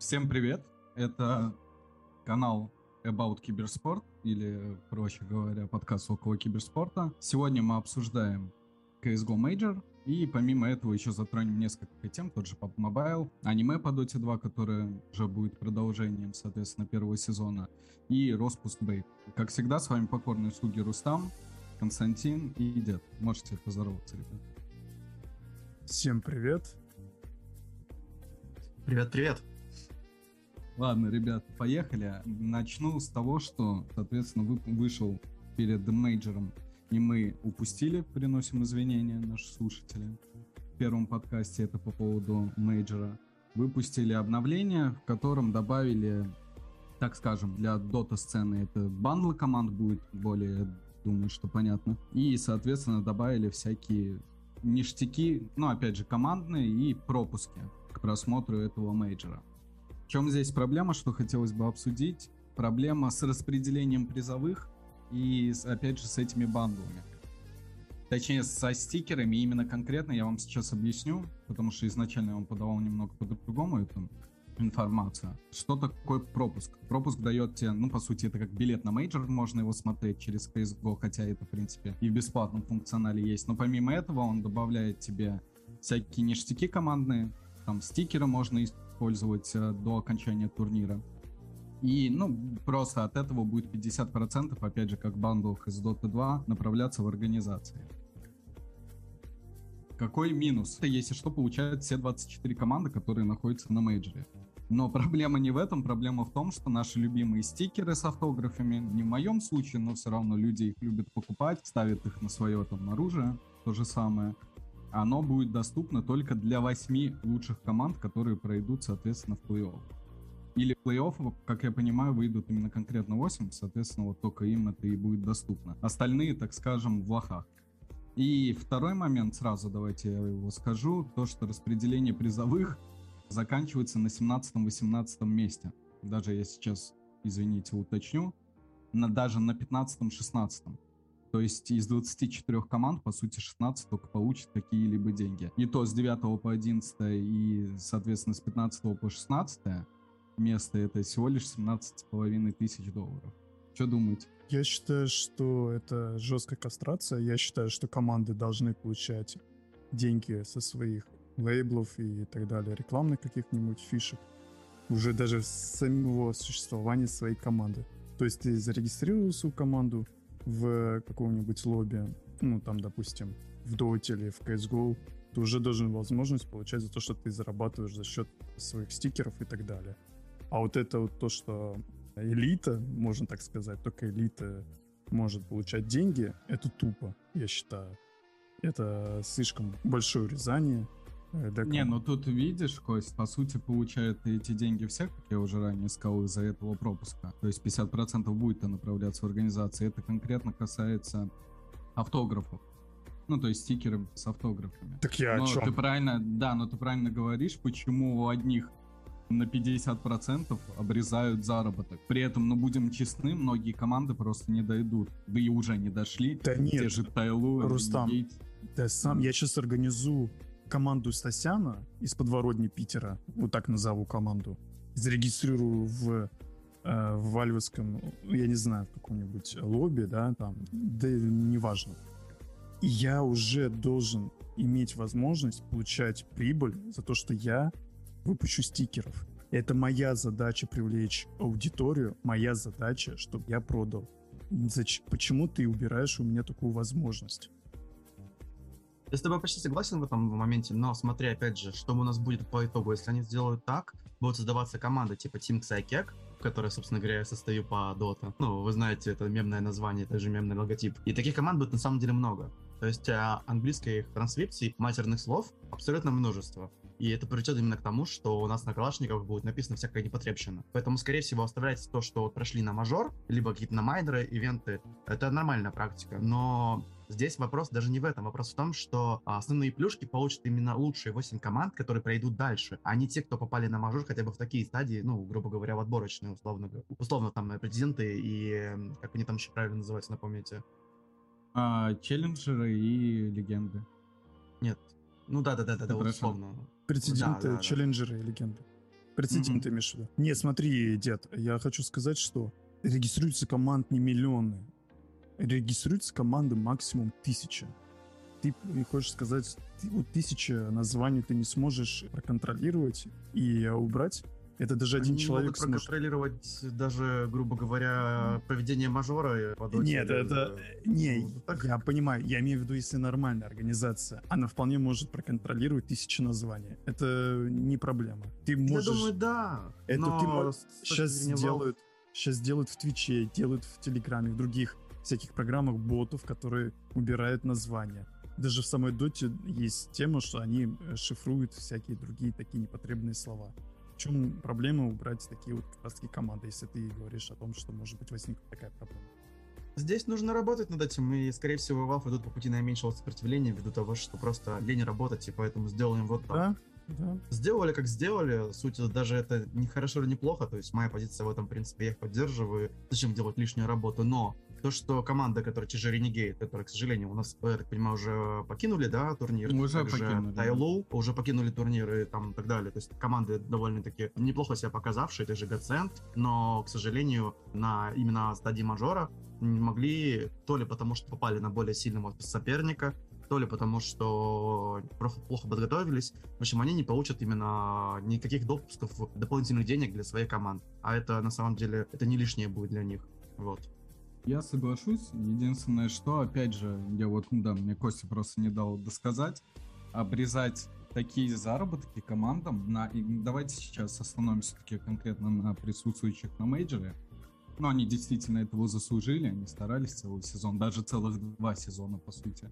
Всем привет! Это канал About Киберспорт, или, проще говоря, подкаст около киберспорта. Сегодня мы обсуждаем CS:GO Major, и помимо этого еще затронем несколько тем, тот же PUBG Mobile, аниме по Dota 2, которое уже будет продолжением, соответственно, первого сезона, и роспуск бейт. Как всегда, с вами покорные слуги Рустам, Константин и Дед. Можете поздороваться, ребят. Всем привет! Привет-привет! Ладно, ребят, поехали. Начну с того, что, соответственно, вышел перед мейджером, и мы упустили, приносим извинения наши слушатели. В первом подкасте это по поводу мейджера. Выпустили обновление, в котором добавили, так скажем, для дота-сцены это бандлы команд будет, более, думаю, что понятно. И, соответственно, добавили всякие ништяки, ну, опять же, командные и пропуски к просмотру этого мейджера. В чем здесь проблема, что хотелось бы обсудить? Проблема с распределением призовых и, опять же, с этими бандлами. Точнее, со стикерами, именно конкретно я вам сейчас объясню, потому что изначально я вам подавал немного по-другому эту информацию. Что такое пропуск? Пропуск дает тебе, ну, по сути, это как билет на мейджор, можно его смотреть через CSGO, хотя это, в принципе, и в бесплатном функционале есть. Но помимо этого он добавляет тебе всякие ништяки командные, там стикеры можно использовать до окончания турнира. И, ну, просто от этого будет 50%, опять же, как в бандлах из Dota 2, направляться в организации. Какой минус? Это, если что, получают все 24 команды, которые находятся на мейджоре. Но проблема не в этом, проблема в том, что наши любимые стикеры с автографами, не в моем случае, но все равно люди их любят покупать, ставят их на свое там оружие, то же самое. Оно будет доступно только для 8 лучших команд, которые пройдут, соответственно, в плей-офф. Или в плей-офф, как я понимаю, выйдут именно конкретно 8, соответственно, вот только им это и будет доступно. Остальные, так скажем, в лохах. И второй момент, сразу давайте я его скажу, то, что распределение призовых заканчивается на 17-18 месте. Даже я сейчас, извините, уточню, даже на 15-16. То есть из 24 команд, по сути, 16 только получат какие-либо деньги. И то с 9 по 11 и, соответственно, с 15 по 16 место это всего лишь 17,5 тысяч долларов. Что думаете? Я считаю, что это жесткая кастрация. Я считаю, что команды должны получать деньги со своих лейблов и так далее, рекламных каких-нибудь фишек. Уже даже с самого существования своей команды. То есть ты зарегистрировал свою команду в каком-нибудь лобби, ну, там, допустим, в Dota или в CSGO, ты уже должен возможность получать за то, что ты зарабатываешь за счет своих стикеров и так далее. А вот это вот то, что элита, можно так сказать, только элита может получать деньги, это тупо, я считаю. Это слишком большое урезание. Не, ну тут видишь, Кость, по сути, получают эти деньги все, как я уже ранее сказал, из-за этого пропуска. То есть 50% будет направляться в организации. Это конкретно касается автографов. Ну, то есть стикеры с автографами. Так я о чем? Но ты правильно говоришь, почему у одних на 50% обрезают заработок. При этом, ну, будем честны, многие команды просто не дойдут. Да и уже не дошли. Да нет, те же Тайлу, Рустам, да сам я сейчас организую команду Стасяна из подворотни Питера, вот так назову команду, зарегистрирую в вальвовском, я не знаю, в каком-нибудь лобби, да, там, да неважно. И я уже должен иметь возможность получать прибыль за то, что я выпущу стикеров. Это моя задача привлечь аудиторию, моя задача, чтобы я продал. Почему ты убираешь у меня такую возможность? Я с тобой почти согласен в этом моменте, но смотри, опять же, что у нас будет по итогу. Если они сделают так, будут создаваться команды типа Team Psychic, в которой, собственно говоря, я состою по Dota. Ну, вы знаете, это мемное название, это же мемный логотип. И таких команд будет на самом деле много. То есть английских транскрипций, матерных слов абсолютно множество. И это приведет именно к тому, что у нас на калашниках будет написано всякая непотребщина. Поэтому, скорее всего, оставлять то, что прошли на мажор, либо какие-то на майнеры, ивенты, это нормальная практика, но... Здесь вопрос даже не в этом, вопрос в том, что основные плюшки получат именно лучшие 8 команд, которые пройдут дальше, а не те, кто попали на мажор хотя бы в такие стадии, ну, грубо говоря, в отборочные, условно там президенты и, как они там еще правильно называются, напомните? Челленджеры и легенды. Нет. Ну да, условно. Президенты, да, челленджеры и легенды. Прецедент, ты имеешь в виду? Нет, смотри, дед, я хочу сказать, что регистрируются команд не миллионы. Регистрируются команды максимум 1000. Ты хочешь сказать, у 1000 названий ты не сможешь проконтролировать и убрать? Это даже один человек сможет. Проконтролировать даже, грубо говоря, поведение мажора. Нет, это... Не, я понимаю. Я имею в виду, если нормальная организация, она вполне может проконтролировать 1000 названий. Это не проблема. Ты можешь... Я думаю, да. Это но... ты можешь... Сейчас делают в Твиче, делают в Телеграме, в других всяких программах ботов, которые убирают названия. Даже в самой Доте есть тема, что они шифруют всякие другие такие непотребные слова. В чем проблема убрать такие вот краткие команды, если ты говоришь о том, что может быть возникла такая проблема? Здесь нужно работать над этим, и, скорее всего, Valve идут по пути наименьшего сопротивления ввиду того, что просто лень работать, и поэтому сделаем вот так. Да. Сделали, как сделали. Суть даже это не хорошо или не плохо. То есть моя позиция в этом, в принципе, я их поддерживаю. Зачем делать лишнюю работу? Но то, что команда, которая те же Renegade, которая, к сожалению, у нас, я так понимаю, уже покинули, да, турнир. Уже покинули. Тайлоу уже покинули турниры и там, и так далее. То есть команды довольно-таки неплохо себя показавшие, те же Godsend, но, к сожалению, на именно стадии мажора не могли, то ли потому, что попали на более сильного соперника, то ли потому, что плохо подготовились. В общем, они не получат именно никаких допусков, дополнительных денег для своей команды. А это, на самом деле, это не лишнее будет для них. Вот. Я соглашусь. Единственное, что, опять же, я вот, да, мне Костя просто не дал досказать, обрезать такие заработки командам на... Давайте сейчас остановимся все-таки конкретно на присутствующих на мейджоре. Но они действительно этого заслужили, они старались целый сезон, даже целых 2 сезона, по сути.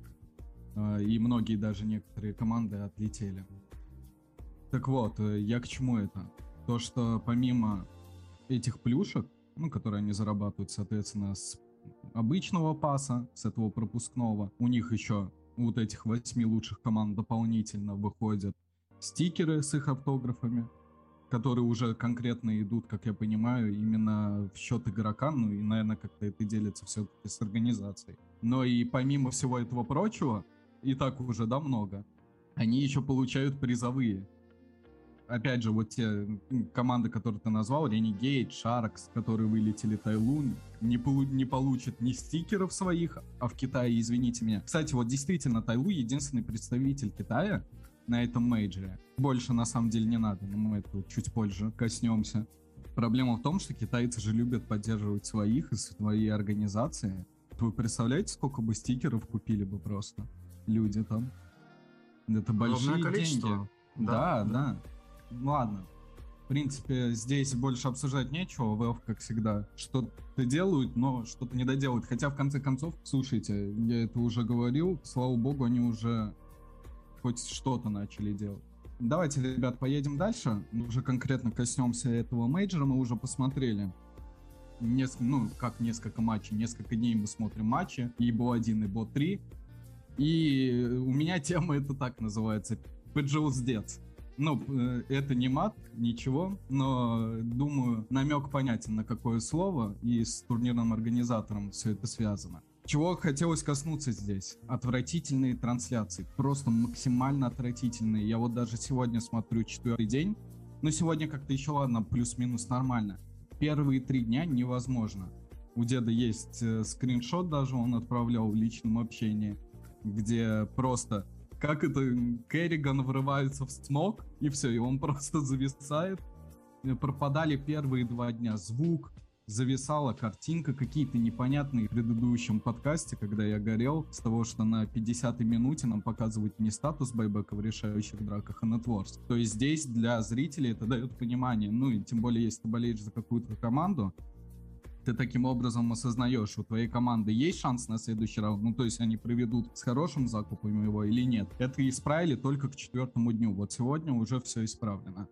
И многие, даже некоторые команды отлетели. Так вот, я к чему это? То, что помимо этих плюшек, ну, которые они зарабатывают, соответственно, с обычного паса, с этого пропускного, у них еще вот этих 8 лучших команд дополнительно выходят стикеры с их автографами, которые уже конкретно идут, как я понимаю, именно в счет игрока, ну и, наверное, как-то это делится все-таки с организацией. Но и помимо всего этого прочего, и так уже, да, много, они еще получают призовые. Опять же, вот те команды, которые ты назвал, Renegade, Sharks, которые вылетели, Тайлун, не получат ни стикеров своих, а в Китае, извините меня. Кстати, вот действительно, Тайлу единственный представитель Китая на этом мейджоре. Больше, на самом деле, не надо, но мы это чуть позже коснемся. Проблема в том, что китайцы же любят поддерживать своих и свои организации. Вы представляете, сколько бы стикеров купили бы просто люди там? Это большие деньги. Да. Ну, ладно. В принципе, здесь больше обсуждать нечего. Valve, как всегда, что-то делают, но что-то не доделают. Хотя, в конце концов, слушайте, я это уже говорил, слава богу, они уже хоть что-то начали делать. Давайте, ребят, поедем дальше. Мы уже конкретно коснемся этого мейджора. Мы уже посмотрели несколько матчей. Несколько дней мы смотрим матчи. И БО-1, и БО-3. И у меня тема это так называется. PGL сдец. Ну, это не мат, ничего. Но, думаю, намек понятен, на какое слово. И с турнирным организатором все это связано. Чего хотелось коснуться здесь? Отвратительные трансляции. Просто максимально отвратительные. Я вот даже сегодня смотрю 4-й день. Но сегодня как-то еще, ладно, плюс-минус нормально. Первые 3 дня невозможно. У деда есть скриншот даже, он отправлял в личном общении, где просто, как это, Керриган врывается в смог, и все, и он просто зависает. Пропадали первые 2 дня звук, зависала картинка, какие-то непонятные в предыдущем подкасте, когда я горел, с того, что на 50-й минуте нам показывают не статус байбека в решающих драках, а нетворс. То есть здесь для зрителей это дает понимание, ну и тем более, если ты болеешь за какую-то команду, ты таким образом осознаешь, у твоей команды есть шанс на следующий раунд, ну то есть они проведут с хорошим закупом его или нет. Это исправили только к 4-му дню, вот сегодня уже все исправлено.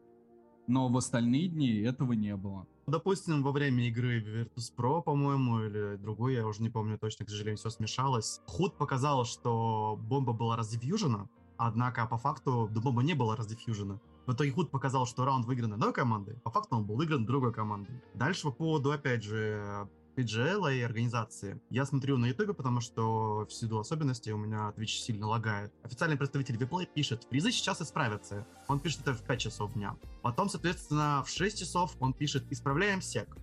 Но в остальные дни этого не было. Допустим, во время игры Virtus.pro, по-моему, или другой, я уже не помню точно, к сожалению, все смешалось. Худ показал, что бомба была раздиффьюжена, однако по факту бомба не была раздиффьюжена. В итоге Худ показал, что раунд выигран одной командой, по факту он был выигран другой командой. Дальше по поводу, опять же, PGL и организации. Я смотрю на ютубе, потому что ввиду особенностей у меня Twitch сильно лагает. Официальный представитель WePlay пишет: призы сейчас исправятся. Он пишет это в 5 часов дня. Потом, соответственно, в 6 часов он пишет: исправляем сек.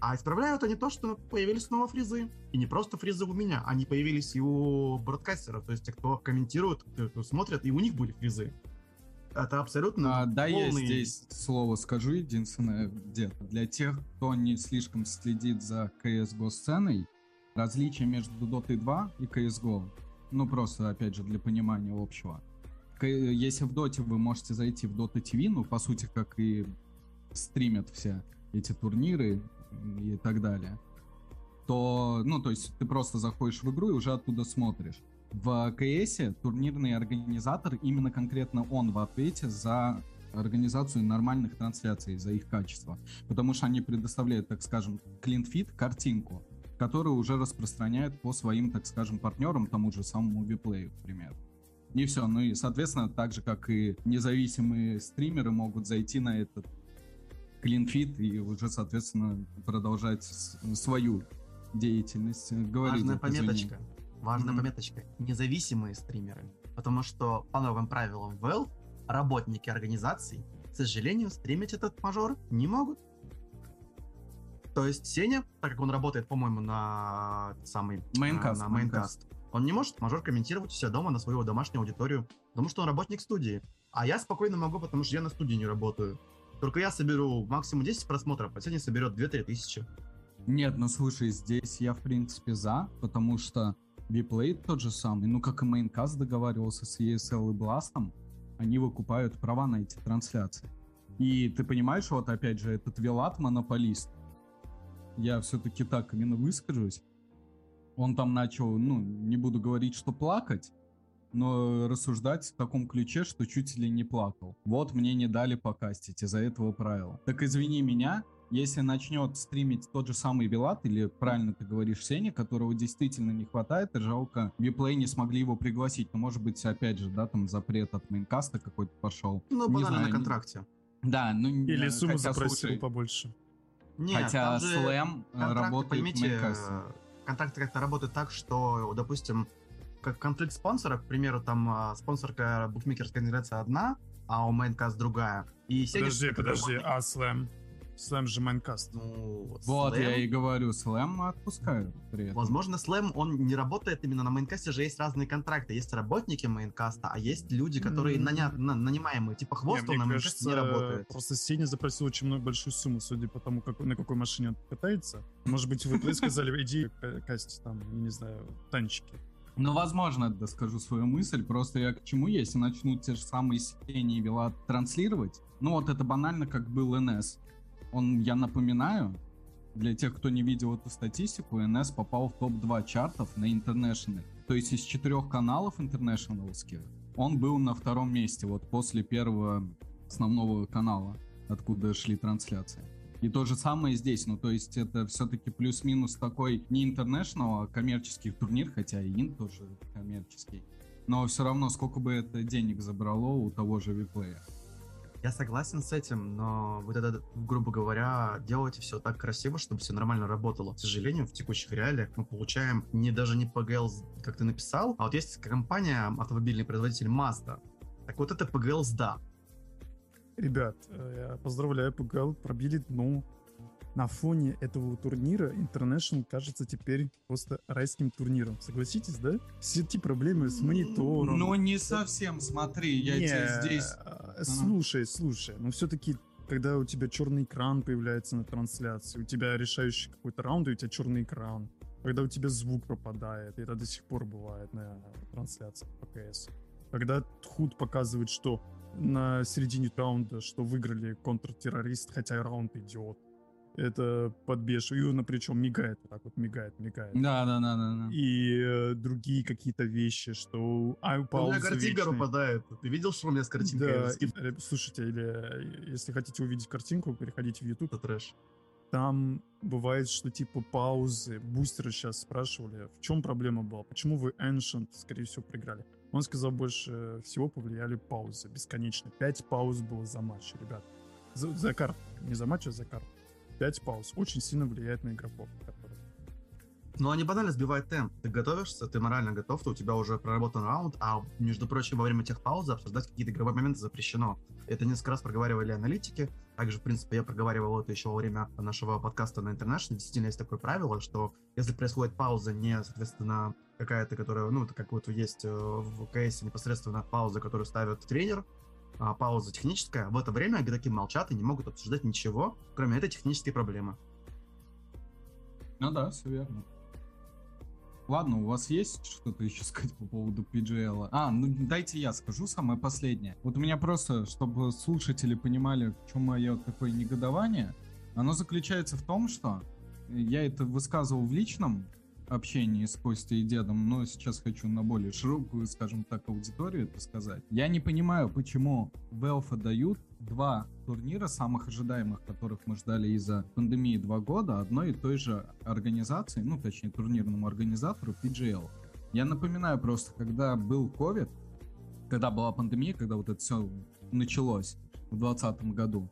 А исправляют они то, что появились снова фризы. И не просто фризы у меня, они появились и у бродкастеров, то есть те, кто комментирует, кто смотрит, и у них были фризы. Это абсолютно да, полный... я здесь слово скажу единственное, где-то. Для тех, кто не слишком следит за CS:GO сценой, различие между Dota 2 и CS:GO, ну просто, опять же, для понимания общего. Если в Dota вы можете зайти в Dota TV, ну, по сути, как и стримят все эти турниры и так далее, то, ну, то есть ты просто заходишь в игру и уже оттуда смотришь. В КСе турнирный организатор, именно конкретно он в ответе за организацию нормальных трансляций, за их качество. Потому что они предоставляют, так скажем, клинфит, картинку, которую уже распространяют по своим, так скажем, партнерам, тому же самому WePlay, например. И все. Ну и, соответственно, так же, как и независимые стримеры могут зайти на этот клинфит и уже, соответственно, продолжать свою деятельность. Важная пометочка. Важная пометочка. Независимые стримеры. Потому что по новым правилам Valve работники организаций, к сожалению, стримить этот мажор не могут. То есть Сеня, так как он работает, по-моему, на самый Maincast, он не может мажор комментировать у себя дома на свою домашнюю аудиторию, потому что он работник студии. А я спокойно могу, потому что я на студии не работаю. Только я соберу максимум 10 просмотров, а Сеня соберет 2-3 тысячи. Нет, ну слушай, здесь я в принципе за, потому что WePlay тот же самый, ну как и Maincast договаривался с ESL и Blast'ом, они выкупают права на эти трансляции. И ты понимаешь, вот опять же, этот Вилат монополист, я все-таки так именно выскажусь, он там начал, ну не буду говорить, что плакать, но рассуждать в таком ключе, что чуть ли не плакал. Вот мне не дали покастить из-за этого правила. Так извини меня, если начнет стримить тот же самый Вилат, или, правильно ты говоришь, Сеня, которого действительно не хватает, и жалко, WePlay не смогли его пригласить. Но, может быть, опять же, да, там запрет от Maincast какой-то пошел. Ну, банально на контракте. Да, ну... Или сумму запросил побольше. Нет, хотя Slam работает в Maincast. Контракты как-то работают так, что, допустим, как конфликт спонсора, к примеру, там спонсорка букмекерская организация одна, а у Maincast другая. И подожди, а Slam... Слэм же Майнкаст. Ну, вот, Slam... я и говорю, Слэм отпускают. Возможно, Слэм, он не работает именно на Майнкасте, же есть разные контракты. Есть работники Майнкаста, а есть люди, которые нанимаемые. Типа Хвост, он на Майнкасте не работает. Просто Сеня запросил очень большую сумму, судя по тому, как, на какой машине он катается. Может быть, вы сказали, иди кастить там, не знаю, танчики. Ну, возможно, да, скажу свою мысль. Просто я к чему, если начнут те же самые Сени и Вела транслировать, ну вот это банально, как был НС. Я напоминаю, для тех, кто не видел эту статистику, НС попал в топ-2 чартов на International. То есть из 4 каналов интернешнлских он был на 2 месте, вот после первого основного канала, откуда шли трансляции. И то же самое здесь, ну то есть это все-таки плюс-минус такой не International, а коммерческий турнир, хотя и ин тоже коммерческий. Но все равно, сколько бы это денег забрало у того же WePlay. Я согласен с этим, но вот это, грубо говоря, делайте все так красиво, чтобы все нормально работало. К сожалению, в текущих реалиях мы получаем даже не PGL, как ты написал, а вот есть компания, автомобильный производитель Mazda. Так вот это PGL SDA. Ребят, я поздравляю, PGL пробили дно. На фоне этого турнира International кажется теперь просто райским турниром. Согласитесь, да? Все эти проблемы с монитором. Но не совсем, смотри, я тебя здесь... Слушай, но все-таки, когда у тебя черный экран появляется на трансляции, у тебя решающий какой-то раунд, и у тебя черный экран, когда у тебя звук пропадает, и это до сих пор бывает на трансляциях по КС, когда худ показывает, что на середине раунда, что выиграли контртеррорист, хотя раунд идет, это подбешивает. И он, причем, мигает. Вот так вот мигает. Да. И другие какие-то вещи, что... У меня картинка выпадает. Ты видел, что у меня с картинкой? Да. Слушайте, или если хотите увидеть картинку, переходите в YouTube. Это трэш. Там бывает, что типа паузы. Бустеры сейчас спрашивали, в чем проблема была? Почему вы Ancient, скорее всего, проиграли? Он сказал, больше всего повлияли паузы. Бесконечно. 5 пауз было за матч, ребят. За карт. Не за матч, а за карт. 5 пауз очень сильно влияет на игроков. Ну, они банально сбивают темп. Ты готовишься, ты морально готов, то у тебя уже проработан раунд, а, между прочим, во время тех пауз обсуждать какие-то игровые моменты запрещено. Это несколько раз проговаривали аналитики. Также, в принципе, я проговаривал это еще во время нашего подкаста на International. Действительно, есть такое правило, что если происходит пауза, не, соответственно, какая-то, которая, ну, как вот есть в КС непосредственно пауза, которую ставит тренер, пауза техническая, в это время игроки молчат и не могут обсуждать ничего, кроме этой технической проблемы. Ну да, все верно. Ладно, у вас есть что-то еще сказать по поводу PGL? Дайте я скажу самое последнее. Вот у меня просто, чтобы слушатели понимали, в чем мое такое негодование, оно заключается в том, что я это высказывал в личном общении с Костей и Дедом, но сейчас хочу на более широкую, скажем так, аудиторию это сказать. Я не понимаю, почему Valve дают два турнира, самых ожидаемых, которых мы ждали из-за пандемии 2 года, одной и той же организации, ну, точнее, турнирному организатору PGL. Я напоминаю просто, когда был COVID, когда была пандемия, когда вот это все началось в 2020 году,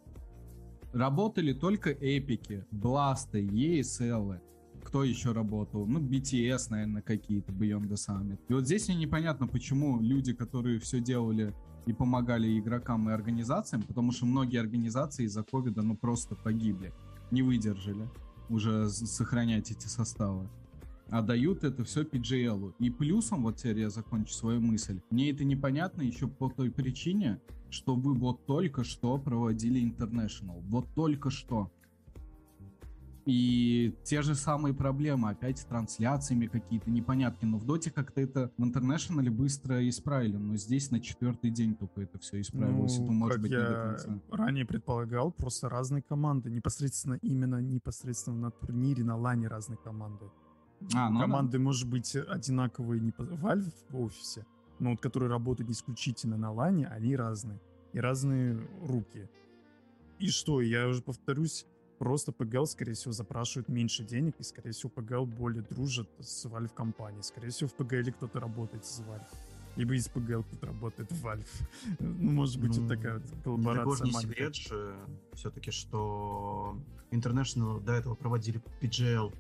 работали только эпики, бласты, ESL, кто еще работал, ну, BTS, наверное, какие-то, Beyond the Summit. И вот здесь мне непонятно, почему люди, которые все делали и помогали игрокам и организациям, потому что многие организации из-за ковида, ну, просто погибли, не выдержали уже сохранять эти составы. А дают это все PGL. И плюсом, вот теперь я закончу свою мысль, мне это непонятно еще по той причине, что вы вот только что проводили International. Вот только что. И те же самые проблемы, опять с трансляциями какие-то непонятки. Но в Доте как-то это в International быстро исправили. Но здесь на 4-й день только это все исправилось. Ну, это, может быть, не до конца. Ранее предполагал, просто разные команды. Непосредственно на турнире, на лане разные команды. Команды, да, может быть, одинаковые не по... Valve в офисе, но вот которые работают исключительно на лане, они разные. И разные руки. И что, я уже повторюсь, просто PGL, скорее всего, запрашивают меньше денег, и, скорее всего, PGL более дружит с Valve компанией. Скорее всего, в PGL кто-то работает с Valve. Либо из PGL кто-то работает в Valve. Ну, может быть, вот такая вот коллаборация. Не секрет же все-таки, что International до этого проводили PGL,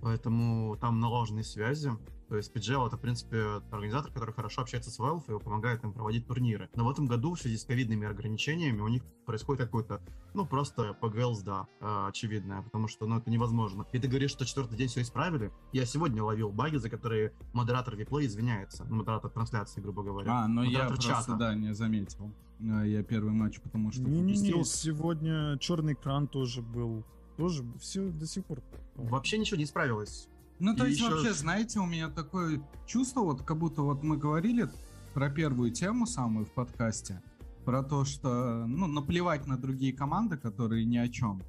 поэтому там наложенные связи. То есть PGL — это, в принципе, организатор, который хорошо общается с Valve и помогает им проводить турниры. Но в этом году в связи с ковидными ограничениями у них происходит какой-то, ну, просто PGL-сда очевидная, потому что, ну, это невозможно. И ты говоришь, что 4-й день все исправили. Я сегодня ловил баги, за которые модератор WePlay извиняется. Ну, модератор трансляции, грубо говоря. Но модератор я просто, чата. Да, не заметил. Я первый матч, потому что пропустил. Сегодня черный экран тоже был. Тоже все до сих пор. Вообще ничего не исправилось. Ну, то есть, вообще, знаете, у меня такое чувство, вот как будто вот мы говорили про первую тему самую в подкасте, про то, что, ну, наплевать на другие команды, которые ни о чем.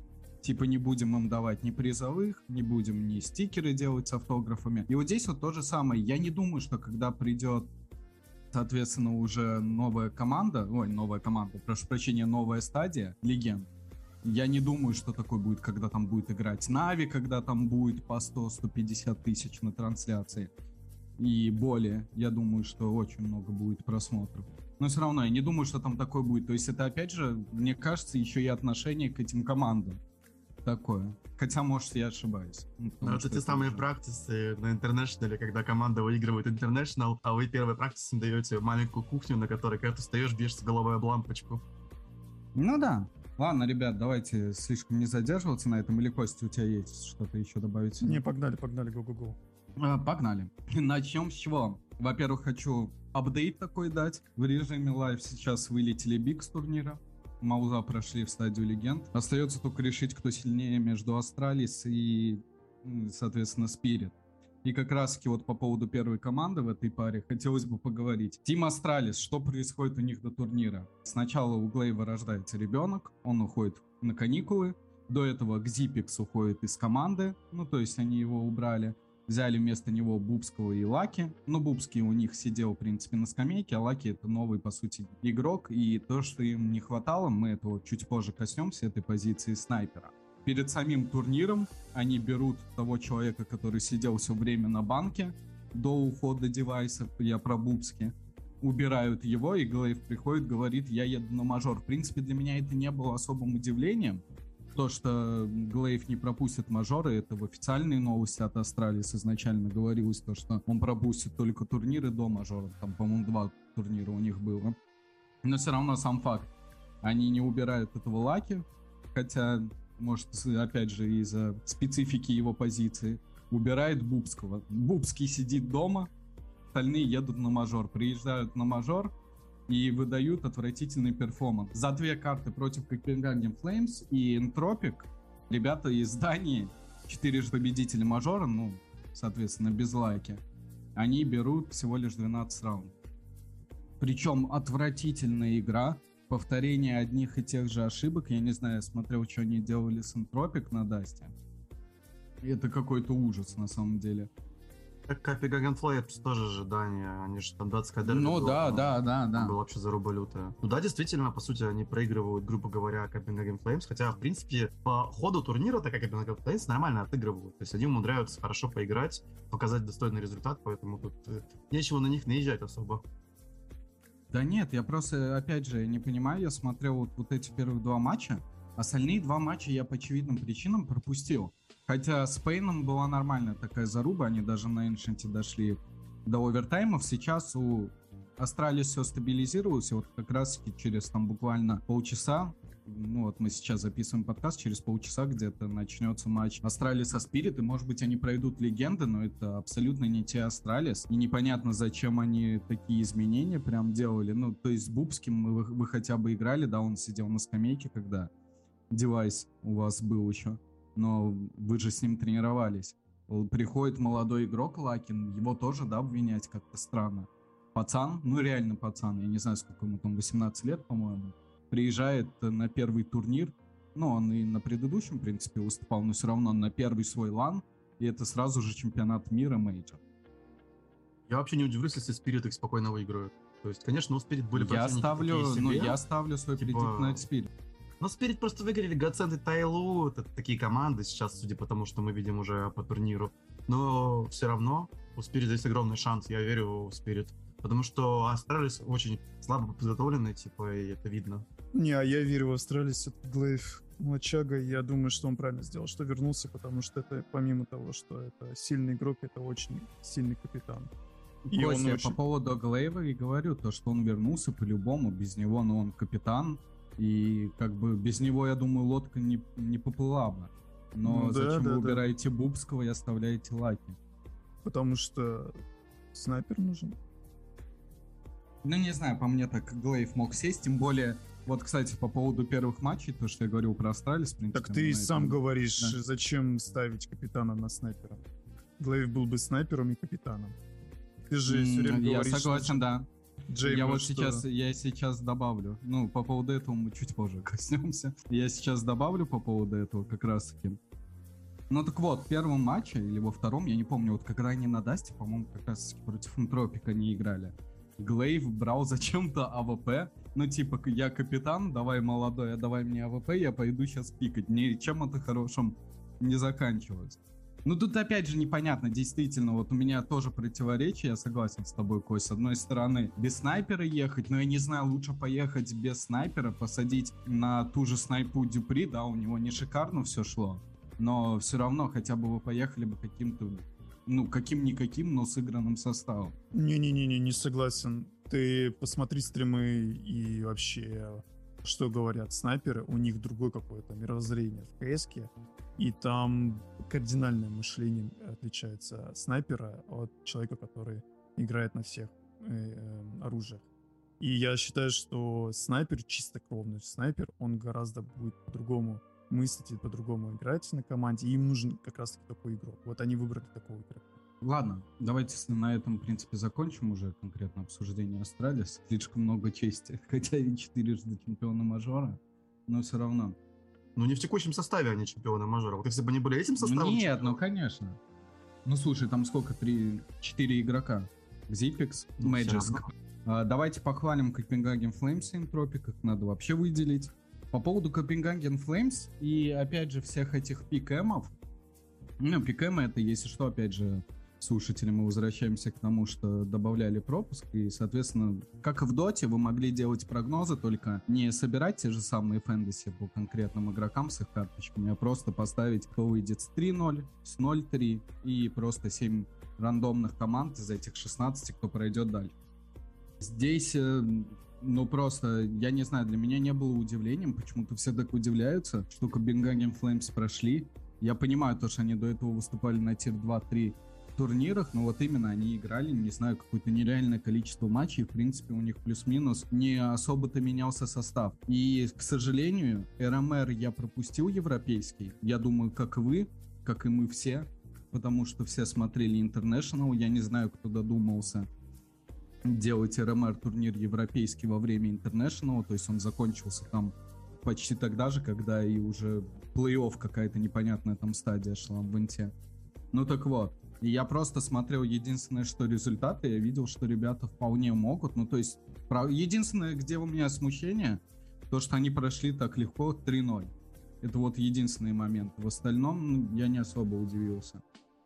Типа, не будем им давать ни призовых, не будем ни стикеры делать с автографами. И вот здесь вот то же самое. Я не думаю, что когда придет, соответственно, уже новая стадия легенд, я не думаю, что такое будет, когда там будет играть Na'Vi, когда там будет по 100-150 тысяч на трансляции и более. Я думаю, что очень много будет просмотров. Но все равно я не думаю, что там такое будет. То есть это, опять же, мне кажется, еще и отношение к этим командам такое. Хотя, может, я ошибаюсь. Но это те самые практисы на International, когда команда выигрывает International, а вы первой практисом даете маленькую кухню, на которой, когда ты встаешь, бьешься головой об лампочку. Ну да. Ладно, ребят, давайте слишком не задерживаться на этом. Или, Костя, у тебя есть что-то еще добавить? Не, погнали, го-го-го. Погнали. Начнем с чего? Во-первых, хочу апдейт такой дать. В режиме лайв сейчас вылетели Биг с турнира. Мауза прошли в стадию легенд. Остается только решить, кто сильнее между Астралис и, соответственно, Спирит. И как раз-таки вот по поводу первой команды в этой паре хотелось бы поговорить. Team Astralis, что происходит у них до турнира? Сначала у Глейва рождается ребенок, он уходит на каникулы. До этого Гзипикс уходит из команды, ну то есть они его убрали. Взяли вместо него Бубского и Лаки. Но Бубский у них сидел, в принципе, на скамейке, а Лаки — это новый, по сути, игрок. И то, что им не хватало, мы этого чуть позже коснемся, этой позиции снайпера. Перед самим турниром они берут того человека, который сидел все время на банке до ухода девайса, я про Бубски, убирают его, и Глейв приходит, говорит: я еду на мажор. В принципе, для меня это не было особым удивлением, То, что Глейв не пропустит мажоры, это в официальной новости от Астралис изначально говорилось, то, что он пропустит только турниры до мажоров. Там, по-моему, 2 турнира у них было. Но все равно сам факт. Они не убирают этого Лаки, хотя, может, опять же, из-за специфики его позиции. Убирает Бубского. Бубский сидит дома, остальные едут на мажор. Приезжают на мажор и выдают отвратительный перформанс. За 2 карты против Copenhagen Flames и Entropiq ребята из Дании, 4 победители мажора, ну, соответственно, без Лаки, они берут всего лишь 12 раундов. Причем отвратительная игра, повторение одних и тех же ошибок. Я не знаю, я смотрел, что они делали с Entropiq на Дасте. Это какой-то ужас, на самом деле. Так Copenhagen Flames тоже ожидание, они же там 20 кадр. Ну было, да. Была вообще заруба лютая. Ну да, действительно, по сути, они проигрывают, грубо говоря, Copenhagen Flames, хотя, в принципе, по ходу турнира так как Copenhagen Flames нормально отыгрывают, то есть они умудряются хорошо поиграть, показать достойный результат, поэтому тут нечего на них наезжать особо. Да нет, я просто, опять же, не понимаю, я смотрел вот эти первые 2 матча, остальные 2 матча я по очевидным причинам пропустил. Хотя с Пейном была нормальная такая заруба, они даже на Эншенте дошли до овертаймов. Сейчас у Астрали все стабилизировалось, и вот как раз через там буквально полчаса, ну вот мы сейчас записываем подкаст, через полчаса где-то начнется матч Астрали со Спирит, и может быть они пройдут легенды, но это абсолютно не те Астралис, и непонятно, зачем они такие изменения прям делали. Ну то есть с Бубским вы хотя бы играли, да, он сидел на скамейке, когда девайс у вас был еще. Но вы же с ним тренировались. Приходит молодой игрок Лакин, его тоже, да, обвинять как-то странно. Пацан, ну реально пацан, я не знаю, сколько ему там, 18 лет, по-моему, приезжает на первый турнир. Ну, он и на предыдущем, в принципе, выступал, но все равно он на первый свой лан, и это сразу же чемпионат мира мейджор. Я вообще не удивлюсь, если Spirit их спокойно выиграют. То есть, конечно, у Spirit были противники такие себе. Ну, я ставлю свой предикт на Spirit. Но Spirit просто выиграли Godsend и Тайлу, это такие команды сейчас, судя по тому, что мы видим уже по турниру. Но все равно у Spirit есть огромный шанс, я верю в Spirit. Потому что Астралис очень слабо подготовленный, типа, и это видно. Не, а я верю в Астралис, это Глейв Мачага, я думаю, что он правильно сделал, что вернулся, потому что это, помимо того, что это сильный игрок, это очень сильный капитан. И он я очень... по поводу Глейва и говорю, то, что он вернулся по-любому, без него, но он капитан. И как бы без него, я думаю, лодка не поплыла бы. Но ну, да, зачем вы убираете Бубского и оставляете Лаки? Потому что снайпер нужен. Ну, не знаю, по мне так Глейв мог сесть. Тем более, вот, кстати, по поводу первых матчей, то, что я говорил про Астралис, в принципе... Так ты и сам говоришь, да. Зачем ставить капитана на снайпера? Глейв был бы снайпером и капитаном. Ты же все время говоришь... Я согласен, да. Джеймс, я вот сейчас, добавлю, ну, по поводу этого мы чуть позже коснемся. Я сейчас добавлю по поводу этого как раз-таки. Ну, так вот, в первом матче или во втором, я не помню, вот когда они на Дасте, по-моему, как раз-таки против Энтропика не играли. Глейв брал зачем-то АВП, ну, типа, я капитан, давай, молодой, давай мне АВП, я пойду сейчас пикать. Ничем это хорошим не заканчивалось. Ну, тут опять же непонятно, действительно, вот у меня тоже противоречие, я согласен с тобой, Кость. С одной стороны, без снайпера ехать, но я не знаю, лучше поехать без снайпера, посадить на ту же снайпу Дюпри, да, у него не шикарно все шло, но все равно хотя бы вы поехали бы каким-то, ну, каким-никаким, но сыгранным составом. Не-не-не, не согласен. Ты посмотри стримы и вообще, что говорят снайперы, у них другое какое-то мировоззрение в КС-ке. И там кардинальное мышление отличается от снайпера от человека, который играет на всех оружиях. И я считаю, что снайпер, чистокровный снайпер, он гораздо будет по-другому мыслить и по-другому играть на команде. И им нужен как раз-таки такой игрок. Вот они выбрали такого игрока. Ладно, давайте на этом, в принципе, закончим уже конкретно обсуждение Астралис. Слишком много чести, хотя и 4 чемпиона мажора, но все равно... Ну, не в текущем составе они чемпионы мажора. Вот если бы они были этим составом... Нет, чемпионом... ну, конечно. Ну, слушай, там сколько? 4 игрока. Зипикс, Мэджиск. Давайте похвалим Copenhagen Flames и Энтропик. Их надо вообще выделить. По поводу Copenhagen Flames и, опять же, всех этих пик-эмов. Ну, пик-эмы — это, если что, опять же, слушатели, мы возвращаемся к тому, что добавляли пропуск, и, соответственно, как и в Доте, вы могли делать прогнозы, только не собирать те же самые фэнтези по конкретным игрокам с их карточками, а просто поставить, кто выйдет с 3-0, с 0-3 и просто 7 рандомных команд из этих 16, кто пройдет дальше. Здесь, ну просто, я не знаю, для меня не было удивлением, почему-то все так удивляются, что Copenhagen Flames прошли. Я понимаю то, что они до этого выступали на тир 2-3 турнирах, но вот именно они играли, не знаю, какое-то нереальное количество матчей, в принципе, у них плюс-минус не особо-то менялся состав. И, к сожалению, РМР я пропустил европейский, я думаю, как и вы, как и мы все, потому что все смотрели International, я не знаю, кто додумался делать РМР-турнир европейский во время International, то есть он закончился там почти тогда же, когда и уже плей-офф какая-то непонятная там стадия шла в Инте. Ну так вот, я просто смотрел единственное, что результаты, я видел, что ребята вполне могут, ну то есть единственное, где у меня смущение, то, что они прошли так легко 3-0. Это вот единственный момент, в остальном я не особо удивился.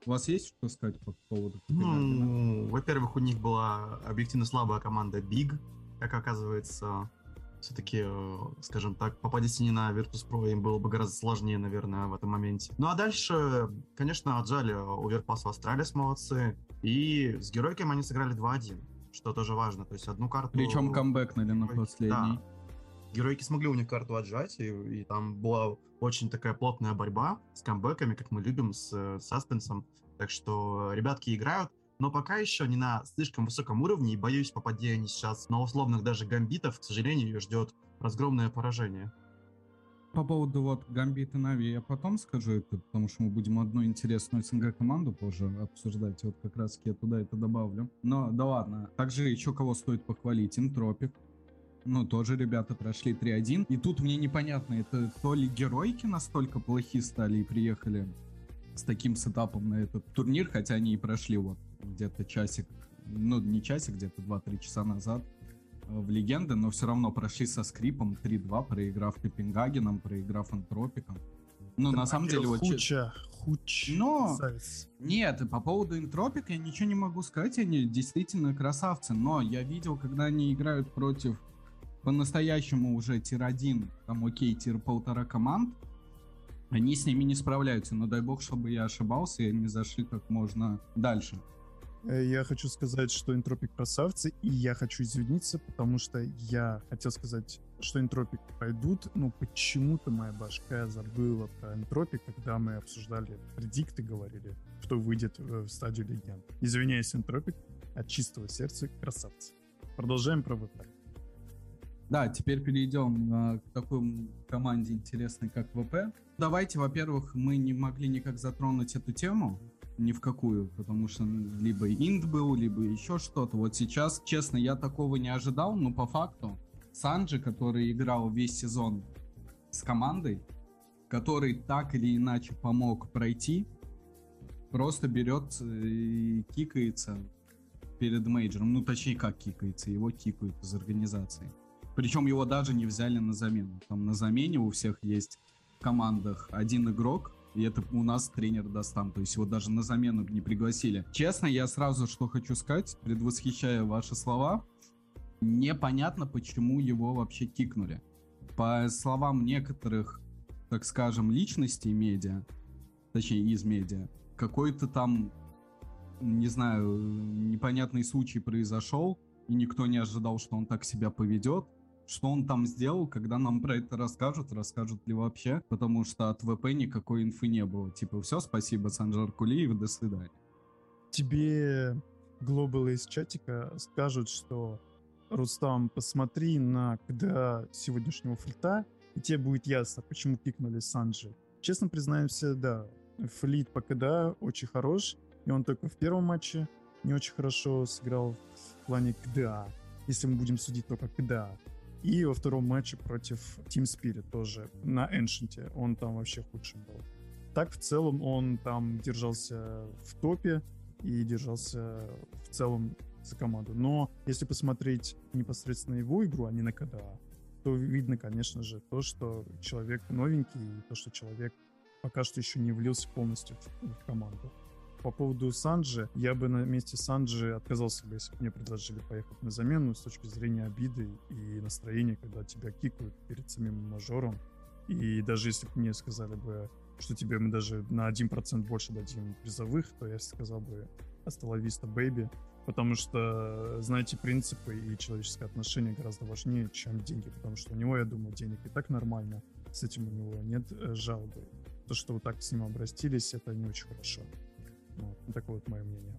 У вас есть что сказать по поводу Копенгагена? Ну, во-первых, у них была объективно слабая команда Big, как оказывается. Все-таки, скажем так, попадись не на Virtus.pro, им было бы гораздо сложнее, наверное, в этом моменте. Ну а дальше, конечно, отжали оверпас в Astralis, молодцы. И с Героиком они сыграли 2-1, что тоже важно. То есть одну карту... Причем камбэкнули на последний. Да. Героики смогли у них карту отжать, и там была очень такая плотная борьба с камбэками, как мы любим, с саспенсом. Так что ребятки играют, но пока еще не на слишком высоком уровне, и боюсь попадения сейчас на условных даже гамбитов, к сожалению, ее ждет разгромное поражение. По поводу вот Гамбит и Na'Vi я потом скажу это, потому что мы будем одну интересную СНГ-команду позже обсуждать, вот как раз я туда это добавлю. Но да ладно, также еще кого стоит похвалить, Entropiq. Ну, тоже ребята прошли 3-1. И тут мне непонятно, это то ли героики настолько плохи стали и приехали с таким сетапом на этот турнир, хотя они и прошли вот где-то часик, ну, не часик, где-то 2-3 часа назад в легенды, но все равно прошли со скрипом 3-2, проиграв Копенгагеном, проиграв Энтропиком. Ну, на самом деле... вот Хуча. Но... Нет, по поводу Энтропика я ничего не могу сказать, они действительно красавцы, но я видел, когда они играют против... По-настоящему уже тир-1, там окей, тир-1.5 команд, они с ними не справляются, но дай бог, чтобы я ошибался, и они зашли как можно дальше. Я хочу сказать, что Энтропик красавцы, и я хочу извиниться, потому что я хотел сказать, что Энтропик пройдут, но почему-то моя башка забыла про Энтропик, когда мы обсуждали предикты, говорили, кто выйдет в стадию легенд. Извиняюсь, Энтропик, от чистого сердца красавцы. Продолжаем про ВП. Да, теперь перейдем к такой команде интересной, как ВП. Давайте, во-первых, мы не могли никак затронуть эту тему, ни в какую, потому что либо инт был, либо еще что-то. Вот сейчас, честно, я такого не ожидал, но по факту Санджи, который играл весь сезон с командой, который так или иначе помог пройти, просто берет и кикается перед мейджером. Ну, точнее, как кикается, его кикают из организации. Причем его даже не взяли на замену. Там на замене у всех есть в командах один игрок, и это у нас тренер Дастан. То есть его даже на замену не пригласили. Честно, я сразу что хочу сказать, предвосхищая ваши слова, непонятно, почему его вообще кикнули. По словам некоторых, так скажем, личностей медиа, точнее из медиа, какой-то там, не знаю, непонятный случай произошел, и никто не ожидал, что он так себя поведет. Что он там сделал, когда нам про это расскажут ли вообще, потому что от ВП никакой инфы не было. Типа, все, спасибо, Санжар Кулиев, до свидания. Тебе глобалы из чатика скажут, что Рустам, посмотри на КДА сегодняшнего флита, и тебе будет ясно, почему пикнули Санджи. Честно признаемся, да, флит по КДА очень хорош, и он только в первом матче не очень хорошо сыграл в плане КДА, если мы будем судить только КДА. И во втором матче против Team Spirit тоже на Эншенте. Он там вообще худшим был. Так, в целом, он там держался в топе и держался в целом за команду. Но если посмотреть непосредственно его игру, а не на КДА, то видно, конечно же, то, что человек новенький и то, что человек пока что еще не влился полностью в команду. По поводу Санджи, я бы на месте Санджи отказался бы, если бы мне предложили поехать на замену с точки зрения обиды и настроения, когда тебя кикают перед самим мажором. И даже если бы мне сказали бы, что тебе мы даже на 1% больше дадим призовых, то я сказал бы «Hasta la vista, baby», потому что, знаете, принципы и человеческое отношение гораздо важнее, чем деньги, потому что у него, я думаю, денег и так нормально, с этим у него нет жалобы. То, что вот так с ним обратились, это не очень хорошо. Вот. Такое вот мое мнение.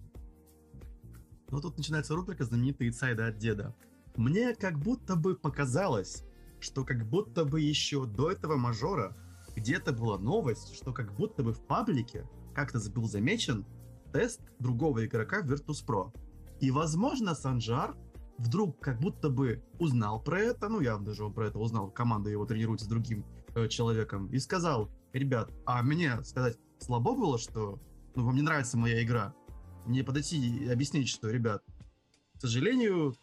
Ну, тут начинается рубрика «Знаменитые инсайды от деда». Мне как будто бы показалось, что как будто бы еще до этого мажора где-то была новость, что как будто бы в паблике как-то был замечен тест другого игрока в Virtus.pro. И, возможно, Санжар вдруг как будто бы узнал про это, ну, явно же он про это узнал, команда его тренируется с другим человеком, и сказал: ребят, а мне сказать слабо было, что ну, вам не нравится моя игра? Мне подойти и объяснить, что, ребят, к сожалению,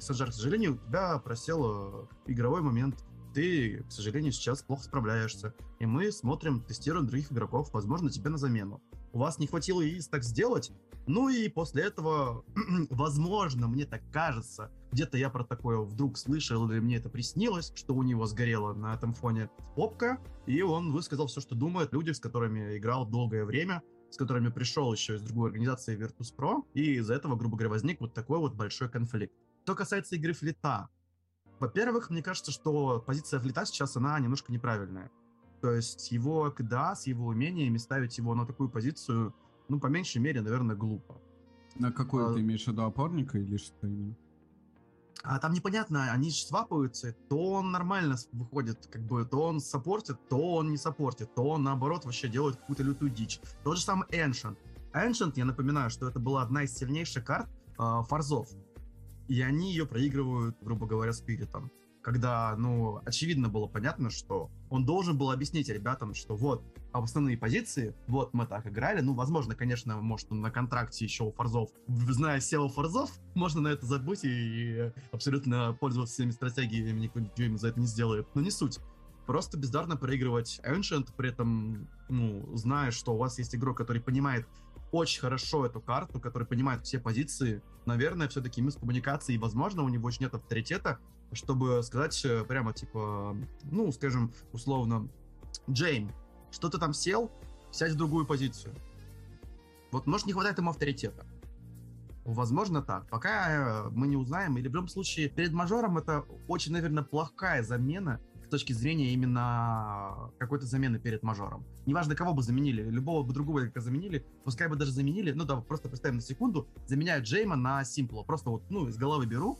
Санжар, к сожалению, у тебя просел игровой момент. Ты, к сожалению, сейчас плохо справляешься. И мы смотрим, тестируем других игроков, возможно, тебе на замену. У вас не хватило яиц так сделать? Ну и после этого, возможно, мне так кажется, где-то я про такое вдруг слышал, или мне это приснилось, что у него сгорела на этом фоне попка, и он высказал все, что думает, люди, с которыми играл долгое время, с которыми пришел еще из другой организации Virtus.pro, и из-за этого, грубо говоря, возник вот такой вот большой конфликт. Что касается игры флита, во-первых, мне кажется, что позиция флита сейчас, она немножко неправильная. То есть его КДА с его умениями ставить его на такую позицию, ну, по меньшей мере, наверное, глупо. На какой ты имеешь в виду, опорника или что именно? А там непонятно, они же свапаются, то он нормально выходит, как бы, то он саппортит, то он не саппортит, то он, наоборот, вообще делает какую-то лютую дичь. Тот же самый Ancient. Ancient, я напоминаю, что это была одна из сильнейших карт фарзов. И они ее проигрывают, грубо говоря, Спиритом. Когда, ну, очевидно было понятно, что он должен был объяснить ребятам, что вот, а в основные позиции, вот мы так играли. Ну, возможно, конечно, может, на контракте еще у фарзов, зная SEO фарзов, можно на это забыть и абсолютно пользоваться всеми стратегиями, никто им за это не сделает. Но не суть. Просто бездарно проигрывать Ancient, при этом, ну, зная, что у вас есть игрок, который понимает очень хорошо эту карту, который понимает все позиции, наверное, все-таки мисс коммуникации, и, возможно, у него еще нет авторитета, чтобы сказать прямо, типа, ну, скажем, условно, Джейм, что ты там сел, сядь в другую позицию. Вот, может, не хватает ему авторитета. Возможно, так. Пока мы не узнаем, или в любом случае, перед мажором это очень, наверное, плохая замена с точки зрения именно какой-то замены перед мажором. Неважно, кого бы заменили, любого бы другого игрока заменили, пускай бы даже заменили, ну да, просто представим на секунду, заменяют Джейма на Симпла, просто вот, ну, из головы беру,